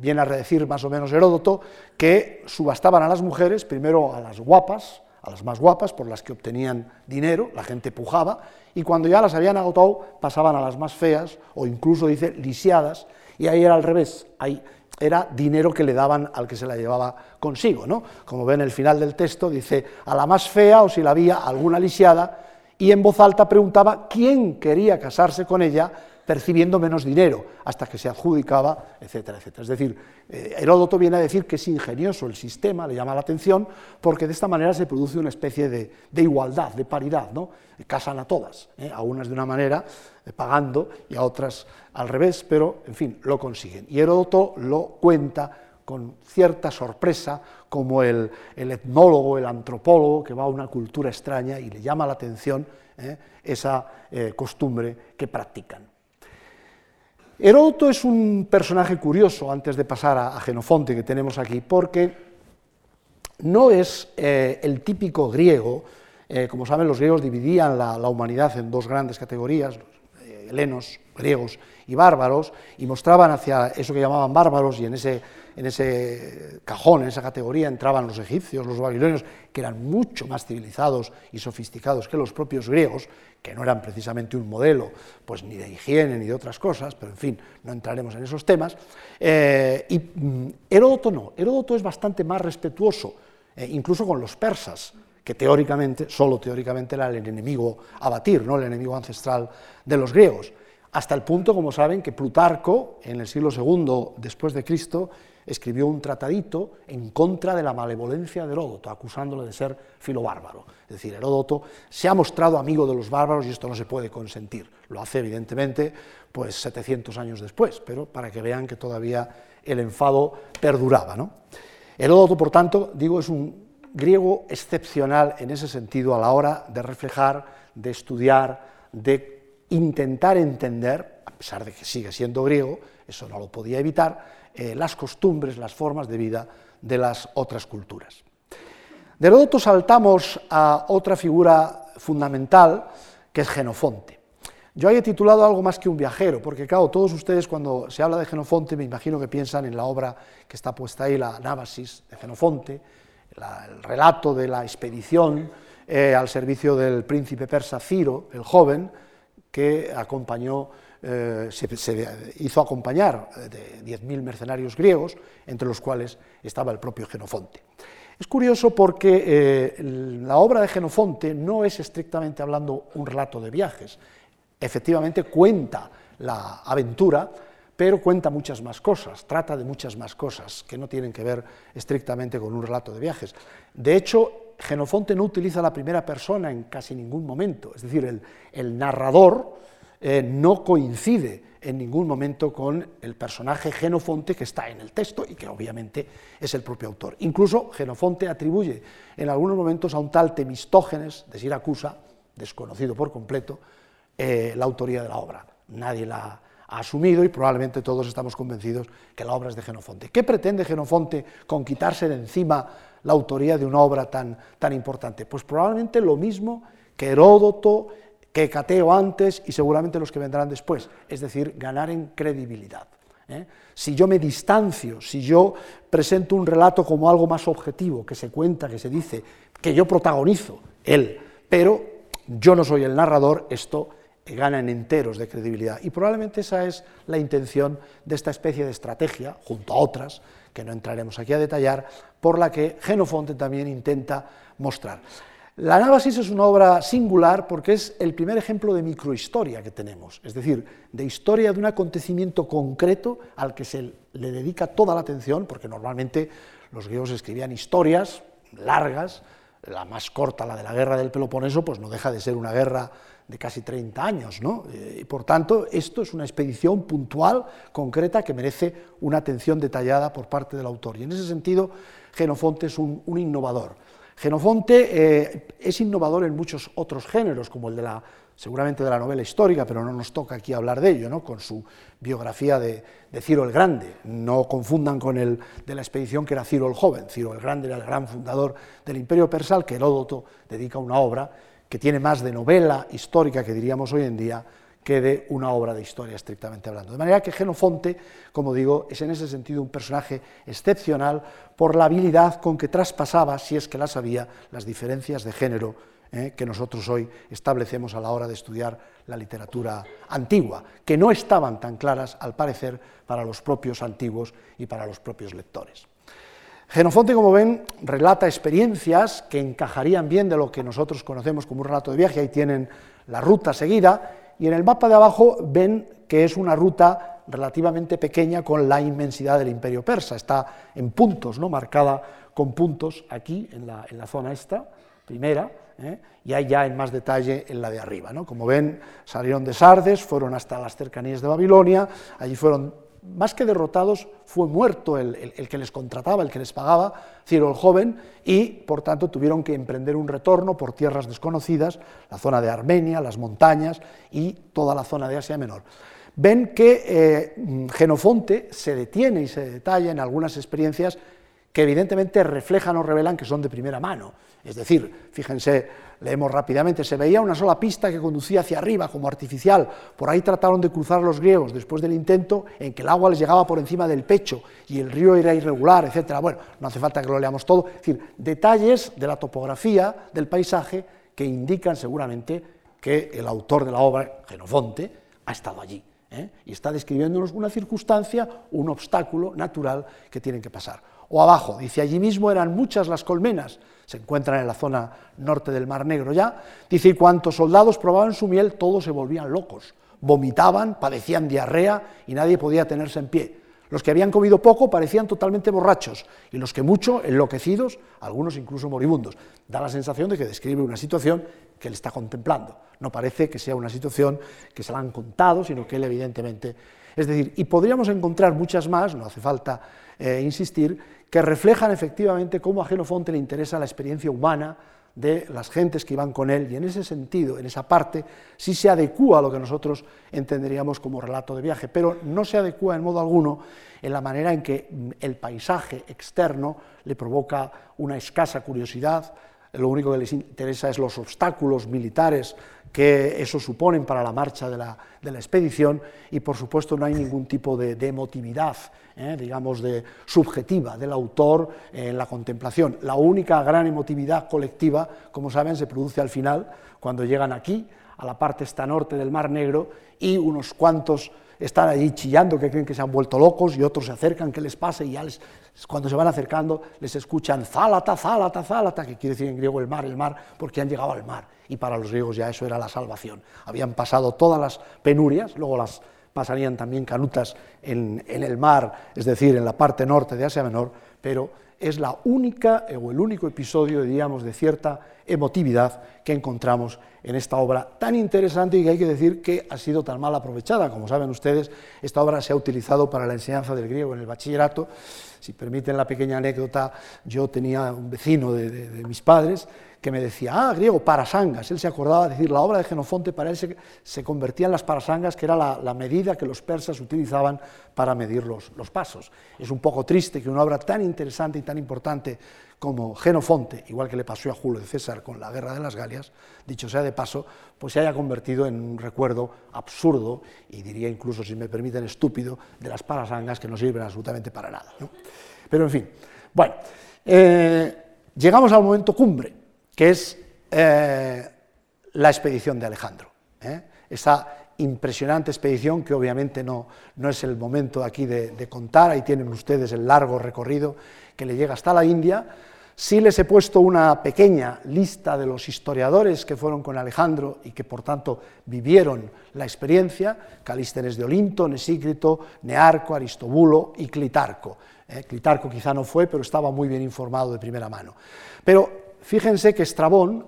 viene a redecir más o menos Heródoto que subastaban a las mujeres, primero a las guapas, a las más guapas, por las que obtenían dinero, la gente pujaba, y cuando ya las habían agotado pasaban a las más feas, o incluso dice lisiadas, y ahí era al revés, ahí era dinero que le daban al que se la llevaba consigo, ¿no? Como ven, el final del texto dice, a la más fea, o si la había alguna lisiada, y en voz alta preguntaba quién quería casarse con ella percibiendo menos dinero, hasta que se adjudicaba, etcétera, etcétera. Es decir, Heródoto viene a decir que es ingenioso el sistema, le llama la atención, porque de esta manera se produce una especie de igualdad, de paridad, ¿no? Casan a todas, a unas de una manera, pagando, y a otras al revés, pero, en fin, lo consiguen. Y Heródoto lo cuenta con cierta sorpresa, como el etnólogo, el antropólogo, que va a una cultura extraña y le llama la atención esa costumbre que practican. Heródoto es un personaje curioso, antes de pasar a Jenofonte, que tenemos aquí, porque no es el típico griego. Como saben, los griegos dividían la humanidad en 2 grandes categorías, helenos, griegos y bárbaros, y mostraban hacia eso que llamaban bárbaros, y en ese cajón, en esa categoría, entraban los egipcios, los babilonios, que eran mucho más civilizados y sofisticados que los propios griegos, que no eran precisamente un modelo, pues ni de higiene ni de otras cosas, pero en fin, no entraremos en esos temas. Y Heródoto no, Heródoto es bastante más respetuoso, incluso con los persas, que teóricamente, solo teóricamente, era el enemigo a batir, ¿no? El enemigo ancestral de los griegos, hasta el punto, como saben, que Plutarco, en el siglo II después de Cristo, escribió un tratadito en contra de la malevolencia de Heródoto, acusándole de ser filobárbaro. Es decir, Heródoto se ha mostrado amigo de los bárbaros y esto no se puede consentir. Lo hace, evidentemente, pues 700 años después, pero para que vean que todavía el enfado perduraba, ¿no? Heródoto, por tanto, digo, es un griego excepcional en ese sentido a la hora de reflejar, de estudiar, de intentar entender, a pesar de que sigue siendo griego, eso no lo podía evitar, las costumbres, las formas de vida de las otras culturas. De Heródoto saltamos a otra figura fundamental, que es Jenofonte. Yo ahí he titulado algo más que un viajero, porque claro, todos ustedes cuando se habla de Jenofonte me imagino que piensan en la obra que está puesta ahí, la Anábasis de Jenofonte, el relato de la expedición al servicio del príncipe persa Ciro el Joven, que acompañó, se hizo acompañar de 10.000 mercenarios griegos, entre los cuales estaba el propio Jenofonte. Es curioso porque la obra de Jenofonte no es estrictamente hablando un relato de viajes. Efectivamente cuenta la aventura, pero cuenta muchas más cosas, trata de muchas más cosas que no tienen que ver estrictamente con un relato de viajes. De hecho, Jenofonte no utiliza la primera persona en casi ningún momento, es decir, el narrador no coincide en ningún momento con el personaje Jenofonte que está en el texto y que obviamente es el propio autor. Incluso Jenofonte atribuye en algunos momentos a un tal Temistógenes de Siracusa, desconocido por completo, la autoría de la obra. Nadie la ha asumido, y probablemente todos estamos convencidos, que la obra es de Jenofonte. ¿Qué pretende Jenofonte con quitarse de encima la autoría de una obra tan importante? Pues probablemente lo mismo que Heródoto, que Hecateo antes y seguramente los que vendrán después, es decir, ganar en credibilidad. Si yo me distancio, si yo presento un relato como algo más objetivo, que se cuenta, que se dice, que yo protagonizo, él, pero yo no soy el narrador, esto gana en enteros de credibilidad. Y probablemente esa es la intención de esta especie de estrategia, junto a otras, que no entraremos aquí a detallar, por la que Jenofonte también intenta mostrar. La Anábasis es una obra singular porque es el primer ejemplo de microhistoria que tenemos, es decir, de historia de un acontecimiento concreto al que se le dedica toda la atención, porque normalmente los griegos escribían historias largas, la más corta, la de la guerra del Peloponeso, pues no deja de ser una guerra de casi 30 años, ¿no? Y por tanto, esto es una expedición puntual, concreta, que merece una atención detallada por parte del autor. Y en ese sentido, Jenofonte es un innovador. Jenofonte es innovador en muchos otros géneros, como el de la, seguramente de la novela histórica, pero no nos toca aquí hablar de ello, ¿no? Con su biografía de Ciro el Grande. No confundan con el de la expedición, que era Ciro el Joven. Ciro el Grande era el gran fundador del Imperio Persa, al que Heródoto dedica una obra que tiene más de novela histórica, que diríamos hoy en día, que de una obra de historia, estrictamente hablando. De manera que Jenofonte, como digo, es en ese sentido un personaje excepcional por la habilidad con que traspasaba, si es que las había, las diferencias de género que nosotros hoy establecemos a la hora de estudiar la literatura antigua, que no estaban tan claras, al parecer, para los propios antiguos y para los propios lectores. Jenofonte, como ven, relata experiencias que encajarían bien de lo que nosotros conocemos como un relato de viaje. Ahí tienen la ruta seguida. Y en el mapa de abajo ven que es una ruta relativamente pequeña con la inmensidad del Imperio Persa. Está en puntos, ¿no? Marcada con puntos aquí, en la zona esta, primera, y ahí ya en más detalle en la de arriba, ¿no? Como ven, salieron de Sardes, fueron hasta las cercanías de Babilonia, allí fueron, más que derrotados, fue muerto el que les contrataba, el que les pagaba, Ciro el Joven, y por tanto tuvieron que emprender un retorno por tierras desconocidas, la zona de Armenia, las montañas y toda la zona de Asia Menor. Ven que Jenofonte se detiene y se detalla en algunas experiencias que evidentemente reflejan o revelan que son de primera mano. Es decir, fíjense, leemos rápidamente, se veía una sola pista que conducía hacia arriba como artificial, por ahí trataron de cruzar los griegos después del intento en que el agua les llegaba por encima del pecho y el río era irregular, etc. Bueno, no hace falta que lo leamos todo, es decir, detalles de la topografía del paisaje que indican seguramente que el autor de la obra, Jenofonte, ha estado allí. Y está describiéndonos una circunstancia, un obstáculo natural que tienen que pasar. O abajo, dice, allí mismo eran muchas las colmenas, se encuentran en la zona norte del Mar Negro ya, dice, y cuantos soldados probaban su miel, todos se volvían locos, vomitaban, padecían diarrea y nadie podía tenerse en pie. Los que habían comido poco parecían totalmente borrachos, y los que mucho, enloquecidos, algunos incluso moribundos. Da la sensación de que describe una situación que él está contemplando. No parece que sea una situación que se la han contado, sino que él evidentemente... Es decir, y podríamos encontrar muchas más, no hace falta insistir, que reflejan efectivamente cómo a Jenofonte le interesa la experiencia humana de las gentes que iban con él, y en ese sentido, en esa parte, sí se adecúa a lo que nosotros entenderíamos como relato de viaje, pero no se adecúa en modo alguno en la manera en que el paisaje externo le provoca una escasa curiosidad. Lo único que les interesa es los obstáculos militares que eso suponen para la marcha de la expedición, y por supuesto no hay ningún tipo de emotividad, digamos, de subjetiva del autor en la contemplación. La única gran emotividad colectiva, como saben, se produce al final, cuando llegan aquí, a la parte esta norte del Mar Negro, y unos cuantos están allí chillando que creen que se han vuelto locos, y otros se acercan, que les pase, y ya cuando se van acercando les escuchan zálata, zálata, zálata, que quiere decir en griego el mar, porque han llegado al mar, y para los griegos ya eso era la salvación. Habían pasado todas las penurias, luego las pasarían también canutas en el mar, es decir, en la parte norte de Asia Menor, pero es la única o el único episodio, diríamos, de cierta emotividad que encontramos en esta obra tan interesante, y que hay que decir que ha sido tan mal aprovechada. Como saben ustedes, esta obra se ha utilizado para la enseñanza del griego en el bachillerato. Si permiten la pequeña anécdota, yo tenía un vecino de mis padres que me decía, griego, parasangas. Él se acordaba de decir, la obra de Jenofonte para él se convertía en las parasangas, que era la medida que los persas utilizaban para medir los pasos. Es un poco triste que una obra tan interesante y tan importante como Jenofonte, igual que le pasó a Julio César con la Guerra de las Galias, dicho sea de paso, pues se haya convertido en un recuerdo absurdo, y diría incluso, si me permiten, estúpido, de las parasangas que no sirven absolutamente para nada, ¿no? Pero en fin, bueno, llegamos al momento cumbre, que es la expedición de Alejandro, esa impresionante expedición que obviamente no es el momento aquí de contar. Ahí tienen ustedes el largo recorrido que le llega hasta la India. Sí les he puesto una pequeña lista de los historiadores que fueron con Alejandro y que por tanto vivieron la experiencia: Calístenes de Olinto, Nesícrito, Nearco, Aristobulo y Clitarco. Clitarco quizá no fue, pero estaba muy bien informado de primera mano. Pero fíjense que Estrabón,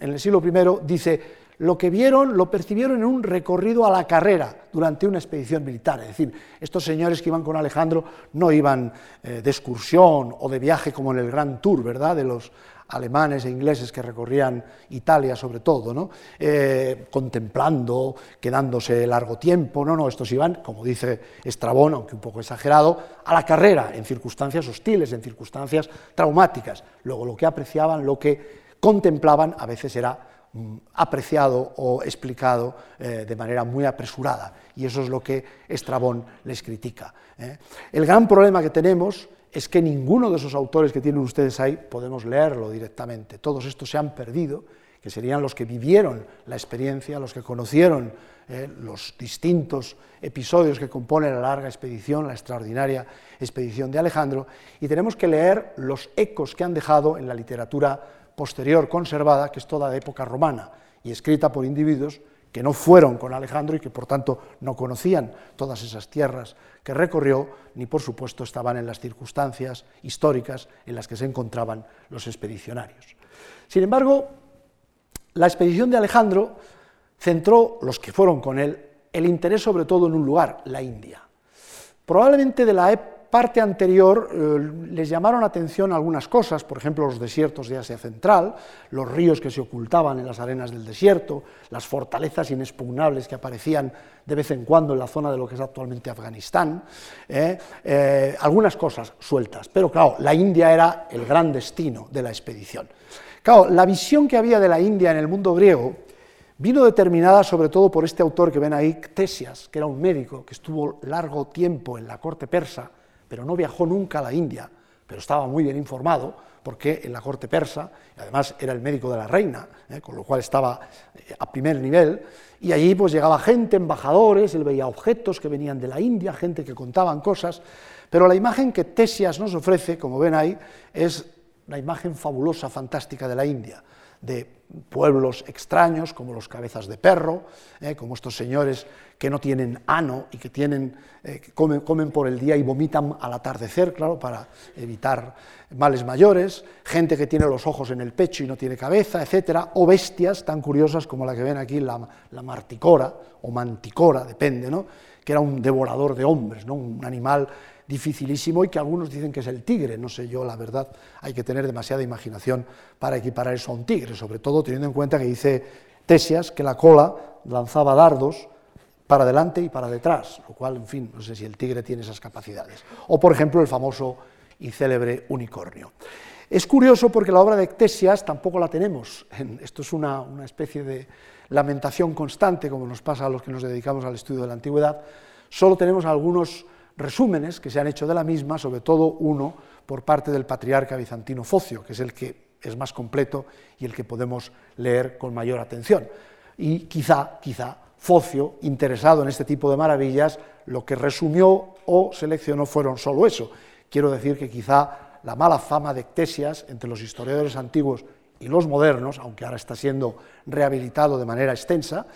en el siglo I, dice, lo que vieron lo percibieron en un recorrido a la carrera durante una expedición militar. Es decir, estos señores que iban con Alejandro no iban de excursión o de viaje como en el Grand Tour, ¿verdad?, de los alemanes e ingleses que recorrían Italia sobre todo, ¿no?, contemplando, quedándose largo tiempo. No, estos iban, como dice Estrabón, aunque un poco exagerado, a la carrera, en circunstancias hostiles, en circunstancias traumáticas. Luego lo que apreciaban, lo que contemplaban, a veces era apreciado o explicado de manera muy apresurada, y eso es lo que Estrabón les critica. El gran problema que tenemos es que ninguno de esos autores que tienen ustedes ahí podemos leerlo directamente. Todos estos se han perdido, que serían los que vivieron la experiencia, los que conocieron los distintos episodios que componen la larga expedición, la extraordinaria expedición de Alejandro, y tenemos que leer los ecos que han dejado en la literatura posterior conservada, que es toda de época romana, y escrita por individuos que no fueron con Alejandro y que por tanto no conocían todas esas tierras que recorrió, ni por supuesto estaban en las circunstancias históricas en las que se encontraban los expedicionarios. Sin embargo, la expedición de Alejandro centró, los que fueron con él, el interés sobre todo en un lugar, la India. Probablemente de la parte anterior les llamaron atención algunas cosas, por ejemplo, los desiertos de Asia Central, los ríos que se ocultaban en las arenas del desierto, las fortalezas inexpugnables que aparecían de vez en cuando en la zona de lo que es actualmente Afganistán, algunas cosas sueltas, pero claro, la India era el gran destino de la expedición. Claro, la visión que había de la India en el mundo griego vino determinada sobre todo por este autor que ven ahí, Ctesias, que era un médico que estuvo largo tiempo en la corte persa, pero no viajó nunca a la India, pero estaba muy bien informado, porque en la corte persa, además era el médico de la reina, con lo cual estaba a primer nivel, y allí pues llegaba gente, embajadores, él veía objetos que venían de la India, gente que contaban cosas, pero la imagen que Ctesias nos ofrece, como ven ahí, es la imagen fabulosa, fantástica de la India, de pueblos extraños como los cabezas de perro, como estos señores que no tienen ano y que tienen, que comen por el día y vomitan al atardecer, claro, para evitar males mayores, gente que tiene los ojos en el pecho y no tiene cabeza, etcétera, o bestias tan curiosas como la que ven aquí, la marticora o manticora, depende, ¿no?, que era un devorador de hombres, ¿no?, un animal dificilísimo y que algunos dicen que es el tigre. No sé yo, la verdad, hay que tener demasiada imaginación para equiparar eso a un tigre, sobre todo teniendo en cuenta que dice Ctesias que la cola lanzaba dardos para adelante y para detrás, lo cual, en fin, no sé si el tigre tiene esas capacidades. O, por ejemplo, el famoso y célebre unicornio. Es curioso porque la obra de Ctesias tampoco la tenemos. Esto es una especie de lamentación constante, como nos pasa a los que nos dedicamos al estudio de la antigüedad. Solo tenemos algunos resúmenes que se han hecho de la misma, sobre todo uno por parte del patriarca bizantino Focio, que es el que es más completo y el que podemos leer con mayor atención. Y quizá, Focio, interesado en este tipo de maravillas, lo que resumió o seleccionó fueron solo eso. Quiero decir que quizá la mala fama de Ctesias entre los historiadores antiguos y los modernos, aunque ahora está siendo rehabilitado de manera extensa,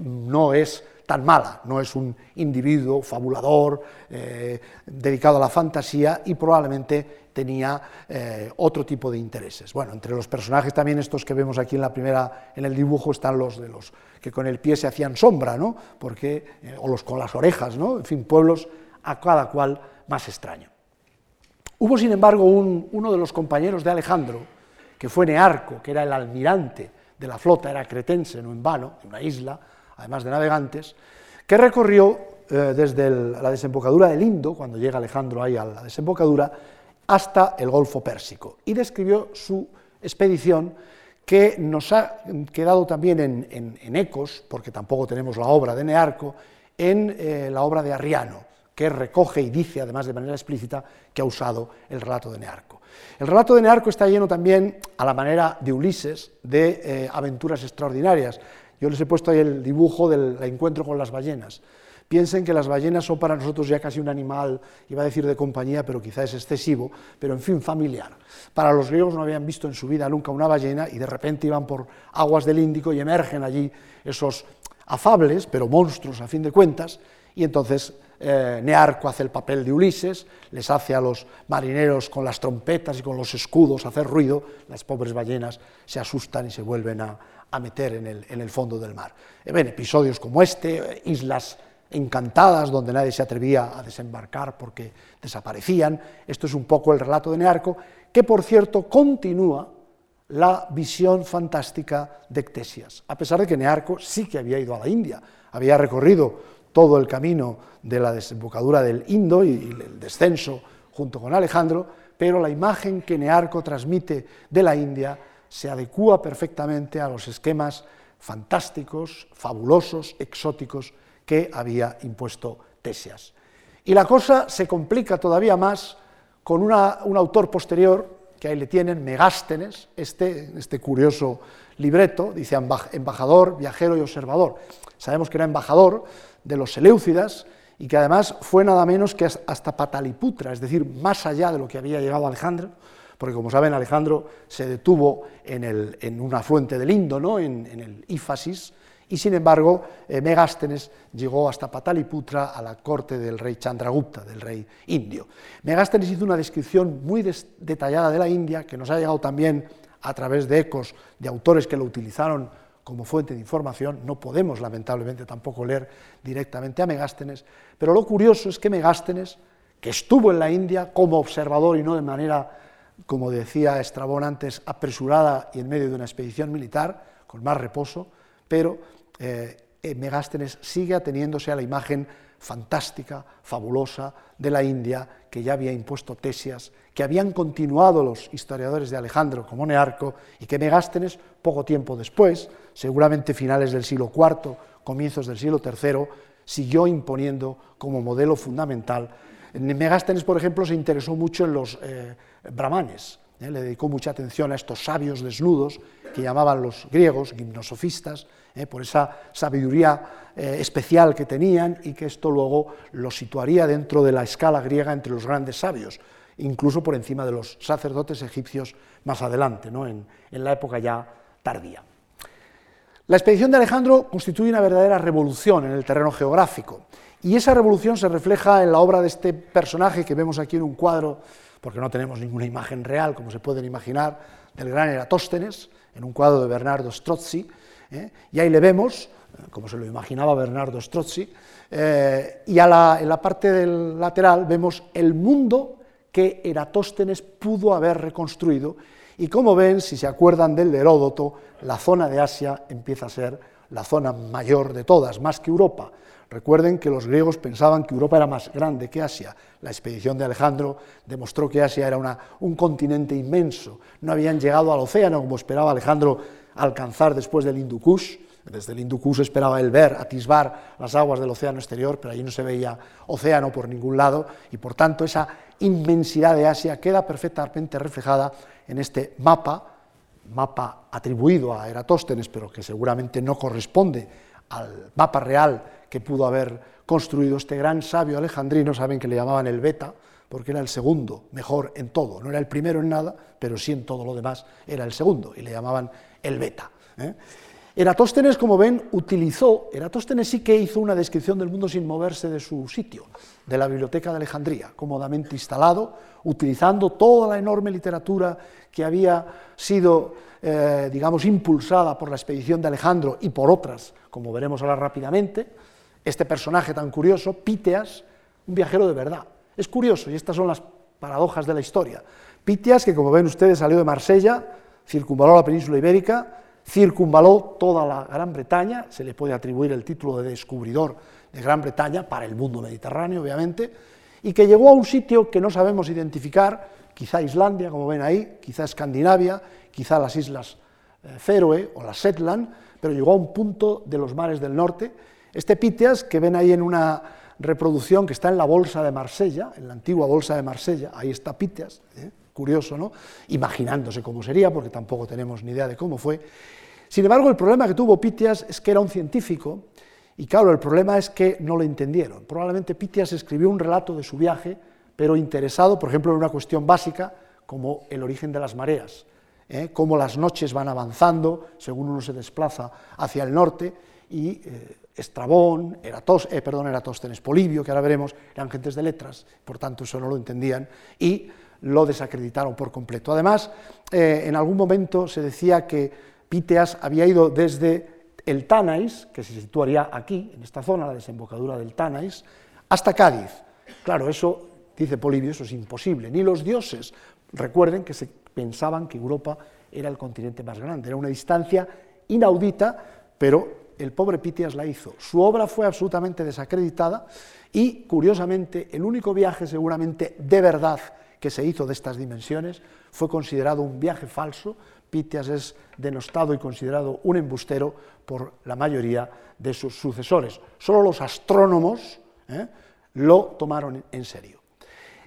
no es tan mala, no es un individuo fabulador, dedicado a la fantasía, y probablemente tenía otro tipo de intereses. Bueno, entre los personajes también estos que vemos aquí en la primera, en el dibujo, están los de los que con el pie se hacían sombra, ¿no?, porque, o los con las orejas, ¿no?, en fin, pueblos a cada cual más extraño. Hubo, sin embargo, uno de los compañeros de Alejandro, que fue Nearco, que era el almirante de la flota, era cretense, no en vano, de una isla, además de navegantes, que recorrió desde la desembocadura del Indo, cuando llega Alejandro ahí a la desembocadura, hasta el Golfo Pérsico, y describió su expedición, que nos ha quedado también en ecos, porque tampoco tenemos la obra de Nearco, en la obra de Arriano, que recoge y dice, además de manera explícita, que ha usado el relato de Nearco. El relato de Nearco está lleno también, a la manera de Ulises, de aventuras extraordinarias. Yo les he puesto ahí el dibujo del encuentro con las ballenas. Piensen que las ballenas son para nosotros ya casi un animal, iba a decir de compañía, pero quizá es excesivo, pero en fin, familiar. Para los griegos no habían visto en su vida nunca una ballena y de repente iban por aguas del Índico y emergen allí esos afables, pero monstruos a fin de cuentas, y entonces Nearco hace el papel de Ulises, les hace a los marineros con las trompetas y con los escudos hacer ruido, las pobres ballenas se asustan y se vuelven a meter en el fondo del mar. Ven episodios como este, islas encantadas, donde nadie se atrevía a desembarcar porque desaparecían. Esto es un poco el relato de Nearco, que por cierto continúa la visión fantástica de Ctesias, a pesar de que Nearco sí que había ido a la India, había recorrido todo el camino de la desembocadura del Indo y el descenso junto con Alejandro, pero la imagen que Nearco transmite de la India se adecúa perfectamente a los esquemas fantásticos, fabulosos, exóticos que había impuesto Ctesias. Y la cosa se complica todavía más con un autor posterior, que ahí le tienen, Megástenes, este curioso libreto, dice embajador, viajero y observador. Sabemos que era embajador de los Seleucidas y que además fue nada menos que hasta Pataliputra, es decir, más allá de lo que había llegado Alejandro, porque como saben Alejandro se detuvo en un afluente del Indo, ¿no? en el Ífasis, y sin embargo Megástenes llegó hasta Pataliputra, a la corte del rey Chandragupta, del rey indio. Megástenes hizo una descripción muy detallada de la India, que nos ha llegado también a través de ecos de autores que lo utilizaron como fuente de información. No podemos lamentablemente tampoco leer directamente a Megástenes, pero lo curioso es que Megástenes, que estuvo en la India como observador y no de manera, como decía Estrabón antes, apresurada y en medio de una expedición militar, con más reposo, pero Megástenes sigue ateniéndose a la imagen fantástica, fabulosa de la India que ya había impuesto Ctesias, que habían continuado los historiadores de Alejandro como Nearco, y que Megástenes, poco tiempo después, seguramente finales del siglo IV, comienzos del siglo III, siguió imponiendo como modelo fundamental. Megástenes, por ejemplo, se interesó mucho en los brahmanes, le dedicó mucha atención a estos sabios desnudos que llamaban los griegos gimnosofistas, por esa sabiduría especial que tenían, y que esto luego los situaría dentro de la escala griega entre los grandes sabios, incluso por encima de los sacerdotes egipcios más adelante, ¿no? en la época ya tardía. La expedición de Alejandro constituye una verdadera revolución en el terreno geográfico, y esa revolución se refleja en la obra de este personaje que vemos aquí en un cuadro, porque no tenemos ninguna imagen real, como se pueden imaginar, del gran Eratóstenes, en un cuadro de Bernardo Strozzi, y ahí le vemos, como se lo imaginaba Bernardo Strozzi, y en la parte del lateral vemos el mundo que Eratóstenes pudo haber reconstruido, y como ven, si se acuerdan del de Heródoto, la zona de Asia empieza a ser la zona mayor de todas, más que Europa. Recuerden que los griegos pensaban que Europa era más grande que Asia. La expedición de Alejandro demostró que Asia era un continente inmenso. No habían llegado al océano, como esperaba Alejandro alcanzar después del Hindu Kush. Desde el Hindu Kush esperaba él ver, atisbar las aguas del océano exterior, pero allí no se veía océano por ningún lado, y por tanto esa inmensidad de Asia queda perfectamente reflejada en este mapa atribuido a Eratóstenes, pero que seguramente no corresponde al mapa real que pudo haber construido este gran sabio alejandrino. Saben que le llamaban el Beta, porque era el segundo mejor en todo, no era el primero en nada, pero sí en todo lo demás era el segundo, y le llamaban el Beta. Eratóstenes, como ven, Eratóstenes sí que hizo una descripción del mundo sin moverse de su sitio, de la biblioteca de Alejandría, cómodamente instalado, utilizando toda la enorme literatura que había sido, digamos, impulsada por la expedición de Alejandro y por otras, como veremos ahora rápidamente. Este personaje tan curioso, Píteas, un viajero de verdad. Es curioso, y estas son las paradojas de la historia. Píteas, que como ven ustedes salió de Marsella, circunvaló la península ibérica, circunvaló toda la Gran Bretaña, se le puede atribuir el título de descubridor de Gran Bretaña para el mundo mediterráneo, obviamente, y que llegó a un sitio que no sabemos identificar, quizá Islandia, como ven ahí, quizá Escandinavia, quizá las islas Feroe o las Shetland, pero llegó a un punto de los mares del norte. Este Píteas, que ven ahí en una reproducción que está en la Bolsa de Marsella, en la antigua Bolsa de Marsella, ahí está Píteas, curioso, ¿no?, imaginándose cómo sería, porque tampoco tenemos ni idea de cómo fue. Sin embargo, el problema que tuvo Píteas es que era un científico, y claro, el problema es que no le entendieron. Probablemente Píteas escribió un relato de su viaje, pero interesado, por ejemplo, en una cuestión básica como el origen de las mareas, cómo las noches van avanzando según uno se desplaza hacia el norte, y Estrabón, Eratóstenes, Polibio, que ahora veremos, eran gentes de letras, por tanto eso no lo entendían y lo desacreditaron por completo. Además, en algún momento se decía que Píteas había ido desde el Tanais, que se situaría aquí, en esta zona, la desembocadura del Tanais, hasta Cádiz. Claro, eso, dice Polibio, eso es imposible, ni los dioses. Recuerden que se pensaban que Europa era el continente más grande, era una distancia inaudita, pero el pobre Píteas la hizo. Su obra fue absolutamente desacreditada y, curiosamente, el único viaje seguramente de verdad que se hizo de estas dimensiones fue considerado un viaje falso. Píteas es denostado y considerado un embustero por la mayoría de sus sucesores. Solo los astrónomos lo tomaron en serio.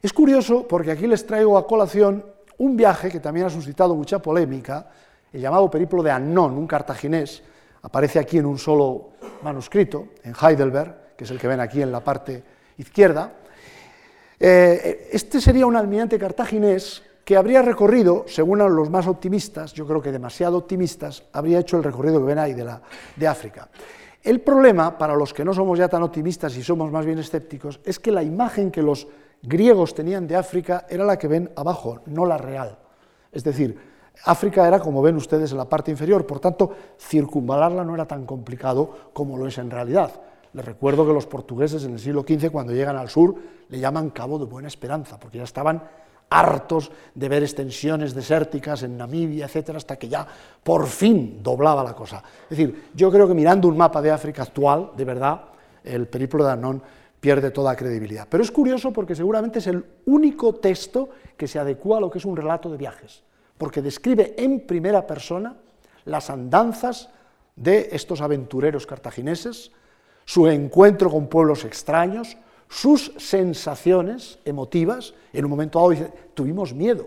Es curioso porque aquí les traigo a colación un viaje que también ha suscitado mucha polémica, el llamado periplo de Annón, un cartaginés. Aparece aquí en un solo manuscrito, en Heidelberg, que es el que ven aquí en la parte izquierda. Este sería un almirante cartaginés que habría recorrido, según los más optimistas, yo creo que demasiado optimistas, habría hecho el recorrido que ven ahí de África. El problema, para los que no somos ya tan optimistas y somos más bien escépticos, es que la imagen que los griegos tenían de África era la que ven abajo, no la real. Es decir, África era, como ven ustedes, en la parte inferior, por tanto, circunvalarla no era tan complicado como lo es en realidad. Les recuerdo que los portugueses en el siglo XV, cuando llegan al sur, le llaman Cabo de Buena Esperanza, porque ya estaban hartos de ver extensiones desérticas en Namibia, etcétera, hasta que ya por fin doblaba la cosa. Es decir, yo creo que mirando un mapa de África actual, de verdad, el periplo de Annón pierde toda credibilidad. Pero es curioso porque seguramente es el único texto que se adecua a lo que es un relato de viajes, porque describe en primera persona las andanzas de estos aventureros cartagineses, su encuentro con pueblos extraños, sus sensaciones emotivas. En un momento dado dicen, tuvimos miedo.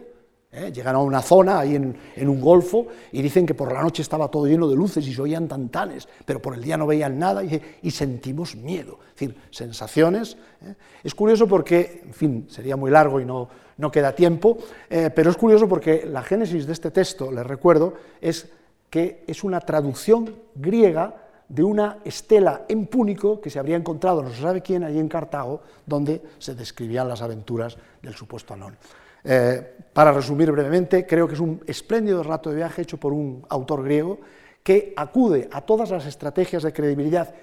Llegan a una zona, ahí en un golfo, y dicen que por la noche estaba todo lleno de luces y se oían tantanes, pero por el día no veían nada y sentimos miedo. Es decir, sensaciones. Es curioso porque, en fin, sería muy largo y no queda tiempo, pero es curioso porque la génesis de este texto, les recuerdo, es que es una traducción griega de una estela en púnico que se habría encontrado, no se sabe quién, allí en Cartago, donde se describían las aventuras del supuesto Anón. Para resumir brevemente, creo que es un espléndido relato de viaje hecho por un autor griego que acude a todas las estrategias de credibilidad,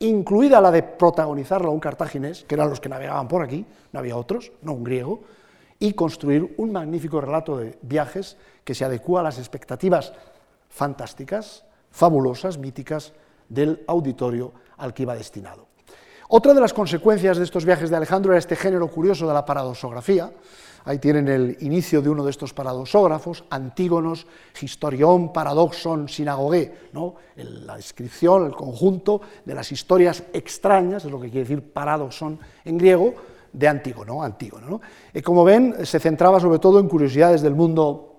incluida la de protagonizarlo a un cartaginés, que eran los que navegaban por aquí, no había otros, no un griego, y construir un magnífico relato de viajes que se adecua a las expectativas fantásticas, fabulosas, míticas del auditorio al que iba destinado. Otra de las consecuencias de estos viajes de Alejandro era este género curioso de la paradoxografía. Ahí tienen el inicio de uno de estos paradoxógrafos, Antígonos, historión, paradoxon, sinagogué, ¿no? La descripción, el conjunto de las historias extrañas, es lo que quiere decir paradoxon en griego, de Antígono, ¿no? Como ven, se centraba sobre todo en curiosidades del mundo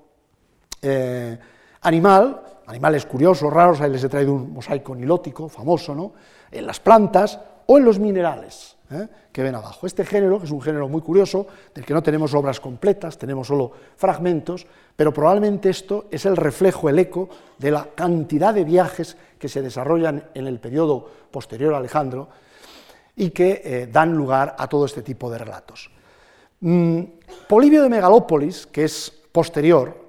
animal, animales curiosos, raros, ahí les he traído un mosaico nilótico, famoso, ¿no?, en las plantas o en los minerales, que ven abajo. Este género, que es un género muy curioso, del que no tenemos obras completas, tenemos solo fragmentos, pero probablemente esto es el reflejo, el eco, de la cantidad de viajes que se desarrollan en el periodo posterior a Alejandro, y que dan lugar a todo este tipo de relatos. Polibio de Megalópolis, que es posterior,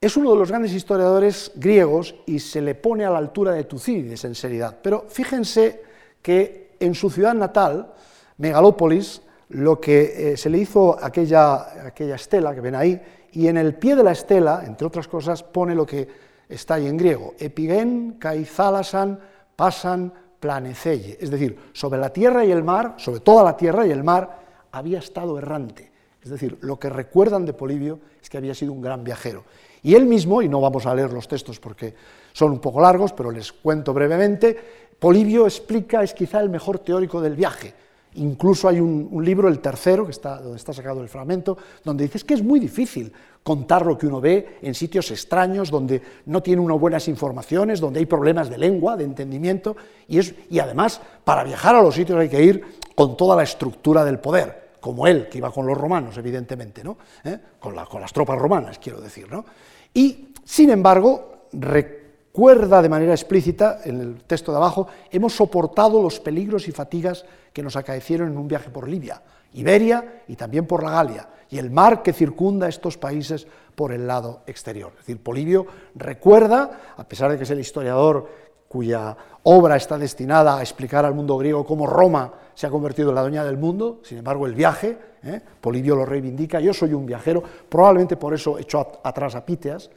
es uno de los grandes historiadores griegos y se le pone a la altura de Tucídides en seriedad, pero fíjense que en su ciudad natal, Megalópolis, lo que se le hizo aquella estela que ven ahí, y en el pie de la estela, entre otras cosas, pone lo que está ahí en griego, epigen, kaizalasan, pasan, planecelle, es decir, sobre la tierra y el mar, sobre toda la tierra y el mar, había estado errante, es decir, lo que recuerdan de Polibio es que había sido un gran viajero, y él mismo, y no vamos a leer los textos porque son un poco largos, pero les cuento brevemente, Polibio explica, es quizá el mejor teórico del viaje. Incluso hay un libro, el tercero, que está, donde está sacado el fragmento, donde dice que es muy difícil contar lo que uno ve en sitios extraños, donde no tiene uno buenas informaciones, donde hay problemas de lengua, de entendimiento, y además, para viajar a los sitios hay que ir con toda la estructura del poder, como él, que iba con los romanos, evidentemente, ¿no? Con las tropas romanas, quiero decir, ¿no? Y, sin embargo, recuerda de manera explícita, en el texto de abajo, hemos soportado los peligros y fatigas que nos acaecieron en un viaje por Libia, Iberia y también por la Galia, y el mar que circunda estos países por el lado exterior. Es decir, Polibio recuerda, a pesar de que es el historiador cuya obra está destinada a explicar al mundo griego cómo Roma se ha convertido en la dueña del mundo, sin embargo el viaje, Polibio lo reivindica, yo soy un viajero, probablemente por eso echó atrás a Píteas,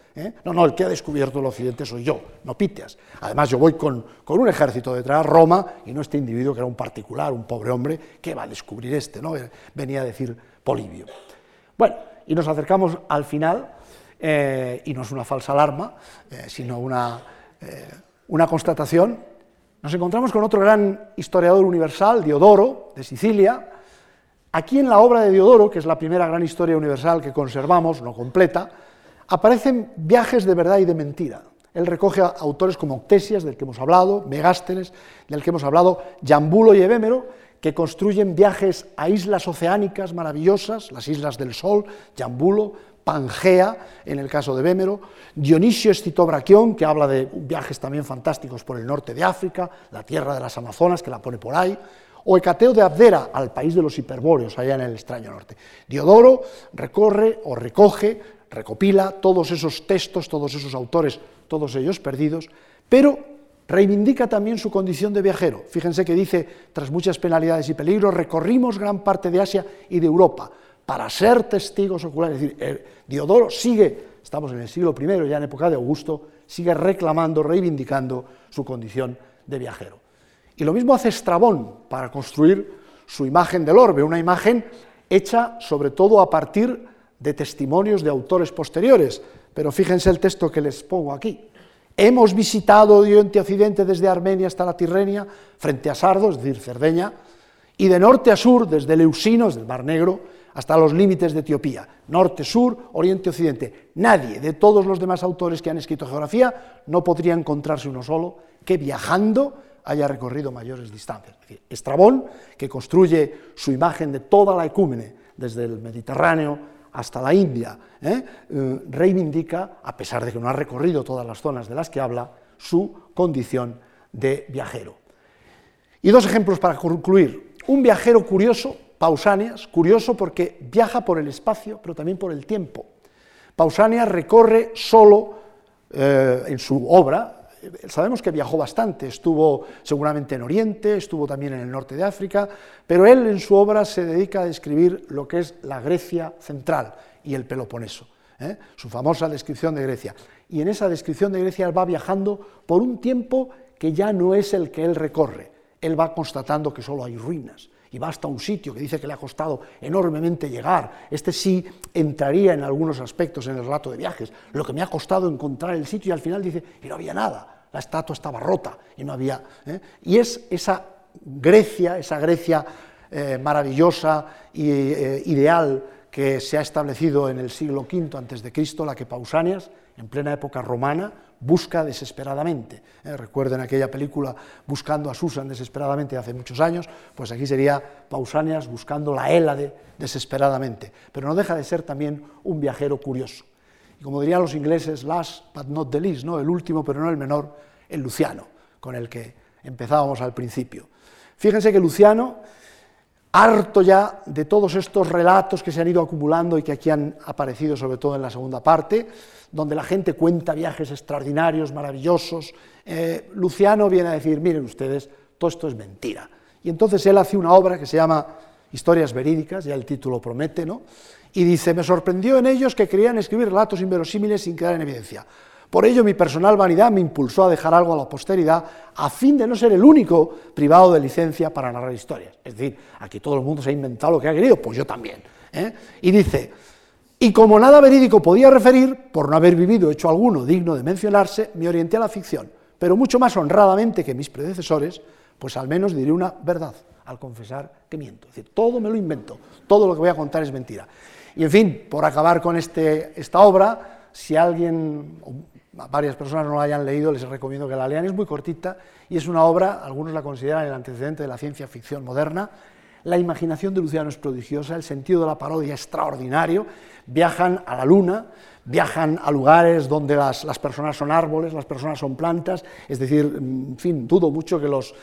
no, el que ha descubierto el occidente soy yo, no Píteas, además yo voy con un ejército detrás, Roma, y no este individuo que era un particular, un pobre hombre, que va a descubrir ¿no? Venía a decir Polibio. Bueno, y nos acercamos al final, y no es una falsa alarma, sino una constatación, nos encontramos con otro gran historiador universal, Diodoro, de Sicilia. Aquí en la obra de Diodoro, que es la primera gran historia universal que conservamos, no completa, aparecen viajes de verdad y de mentira. Él recoge a autores como Ctesias, del que hemos hablado, Megástenes, del que hemos hablado, Yambulo y Evémero, que construyen viajes a islas oceánicas maravillosas, las islas del Sol, Yambulo, Pangea, en el caso de Evémero, Dionisio Escitobraquión, que habla de viajes también fantásticos por el norte de África, la tierra de las Amazonas, que la pone por ahí, o Hecateo de Abdera, al país de los hiperbóreos, allá en el extraño norte. Diodoro recorre o recopila todos esos textos, todos esos autores, todos ellos perdidos, pero reivindica también su condición de viajero. Fíjense que dice, tras muchas penalidades y peligros, recorrimos gran parte de Asia y de Europa, para ser testigos oculares. Es decir, Diodoro sigue, estamos en el siglo I, ya en época de Augusto, sigue reclamando, reivindicando su condición de viajero. Y lo mismo hace Estrabón para construir su imagen del orbe, una imagen hecha sobre todo a partir de testimonios de autores posteriores. Pero fíjense el texto que les pongo aquí. Hemos visitado Oriente y Occidente desde Armenia hasta la Tirrenia, frente a Sardo, es decir, Cerdeña, y de norte a sur, desde Leusino, desde el Mar Negro, hasta los límites de Etiopía, norte, sur, oriente, occidente. Nadie de todos los demás autores que han escrito geografía no podría encontrarse uno solo que viajando haya recorrido mayores distancias. Es decir, Estrabón, que construye su imagen de toda la ecúmene, desde el Mediterráneo hasta la India, reivindica, a pesar de que no ha recorrido todas las zonas de las que habla, su condición de viajero. Y dos ejemplos para concluir. Un viajero curioso, Pausanias, curioso porque viaja por el espacio, pero también por el tiempo. Pausanias recorre solo en su obra, sabemos que viajó bastante, estuvo seguramente en Oriente, estuvo también en el norte de África, pero él en su obra se dedica a describir lo que es la Grecia central y el Peloponeso, su famosa descripción de Grecia. Y en esa descripción de Grecia él va viajando por un tiempo que ya no es el que él recorre, él va constatando que solo hay ruinas, y va hasta un sitio que dice que le ha costado enormemente llegar, este sí entraría en algunos aspectos en el relato de viajes, lo que me ha costado encontrar el sitio, y al final dice, y no había nada, la estatua estaba rota, y no había... Y es esa Grecia maravillosa e ideal que se ha establecido en el siglo V a.C., la que Pausanias, en plena época romana, busca desesperadamente. Recuerden aquella película Buscando a Susan desesperadamente de hace muchos años, pues aquí sería Pausanias buscando la Hélade desesperadamente, pero no deja de ser también un viajero curioso. Y como dirían los ingleses, last but not the least, ¿no? El último pero no el menor, el Luciano, con el que empezábamos al principio. Fíjense que Luciano, harto ya de todos estos relatos que se han ido acumulando y que aquí han aparecido sobre todo en la segunda parte, donde la gente cuenta viajes extraordinarios, maravillosos, Luciano viene a decir, miren ustedes, todo esto es mentira. Y entonces él hace una obra que se llama historias verídicas, ya el título promete, ¿no? Y dice, me sorprendió en ellos que querían escribir relatos inverosímiles sin quedar en evidencia. Por ello, mi personal vanidad me impulsó a dejar algo a la posteridad a fin de no ser el único privado de licencia para narrar historias. Es decir, aquí todo el mundo se ha inventado lo que ha querido, pues yo también, ¿eh? Y dice, y como nada verídico podía referir, por no haber vivido hecho alguno digno de mencionarse, me orienté a la ficción, pero mucho más honradamente que mis predecesores, pues al menos diré una verdad al confesar que miento. Es decir, todo me lo invento, todo lo que voy a contar es mentira. Y en fin, por acabar con esta obra, si alguien, varias personas no la hayan leído, les recomiendo que la lean, es muy cortita y es una obra, algunos la consideran el antecedente de la ciencia ficción moderna. La imaginación de Luciano es prodigiosa, el sentido de la parodia es extraordinario, viajan a la luna, viajan a lugares donde las personas son árboles, las personas son plantas, es decir, en fin, dudo mucho que los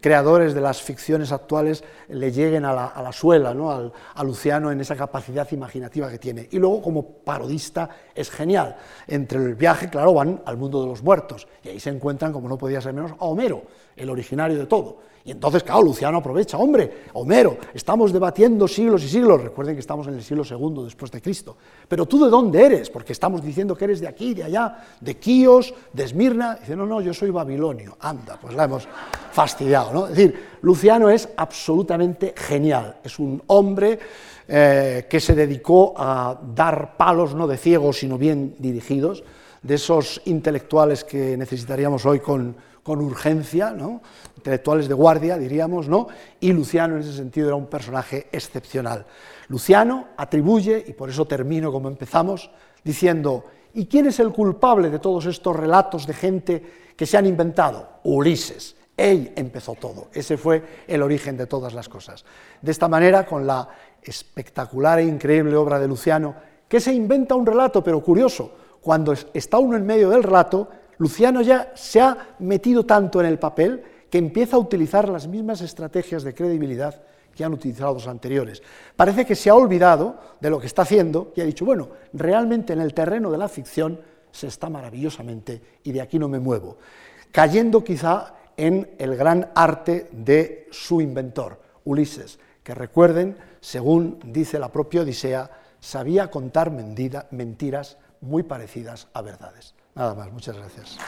creadores de las ficciones actuales le lleguen a la suela, ¿no? a Luciano en esa capacidad imaginativa que tiene. Y luego, como parodista, es genial. Entre el viaje, claro, van al mundo de los muertos, y ahí se encuentran, como no podía ser menos, a Homero, el originario de todo. Y entonces, claro, Luciano aprovecha, hombre, Homero, estamos debatiendo siglos y siglos, recuerden que estamos en el siglo II después de Cristo, pero ¿tú de dónde eres? Porque estamos diciendo que eres de aquí, de allá, de Quíos, de Esmirna, y dice, no, yo soy babilonio, anda, pues la hemos fastidiado, ¿no? Es decir, Luciano es absolutamente genial, es un hombre que se dedicó a dar palos, no de ciegos, sino bien dirigidos, de esos intelectuales que necesitaríamos hoy con urgencia, ¿no? Intelectuales de guardia, diríamos, ¿no? Y Luciano, en ese sentido, era un personaje excepcional. Luciano atribuye, y por eso termino como empezamos, diciendo, ¿y quién es el culpable de todos estos relatos de gente que se han inventado? Ulises. Él empezó todo, ese fue el origen de todas las cosas. De esta manera, con la espectacular e increíble obra de Luciano, que se inventa un relato, pero curioso, cuando está uno en medio del relato, Luciano ya se ha metido tanto en el papel que empieza a utilizar las mismas estrategias de credibilidad que han utilizado los anteriores. Parece que se ha olvidado de lo que está haciendo y ha dicho, bueno, realmente en el terreno de la ficción se está maravillosamente y de aquí no me muevo, cayendo quizá en el gran arte de su inventor, Ulises, que recuerden, según dice la propia Odisea, sabía contar mentiras muy parecidas a verdades. Nada más, muchas gracias.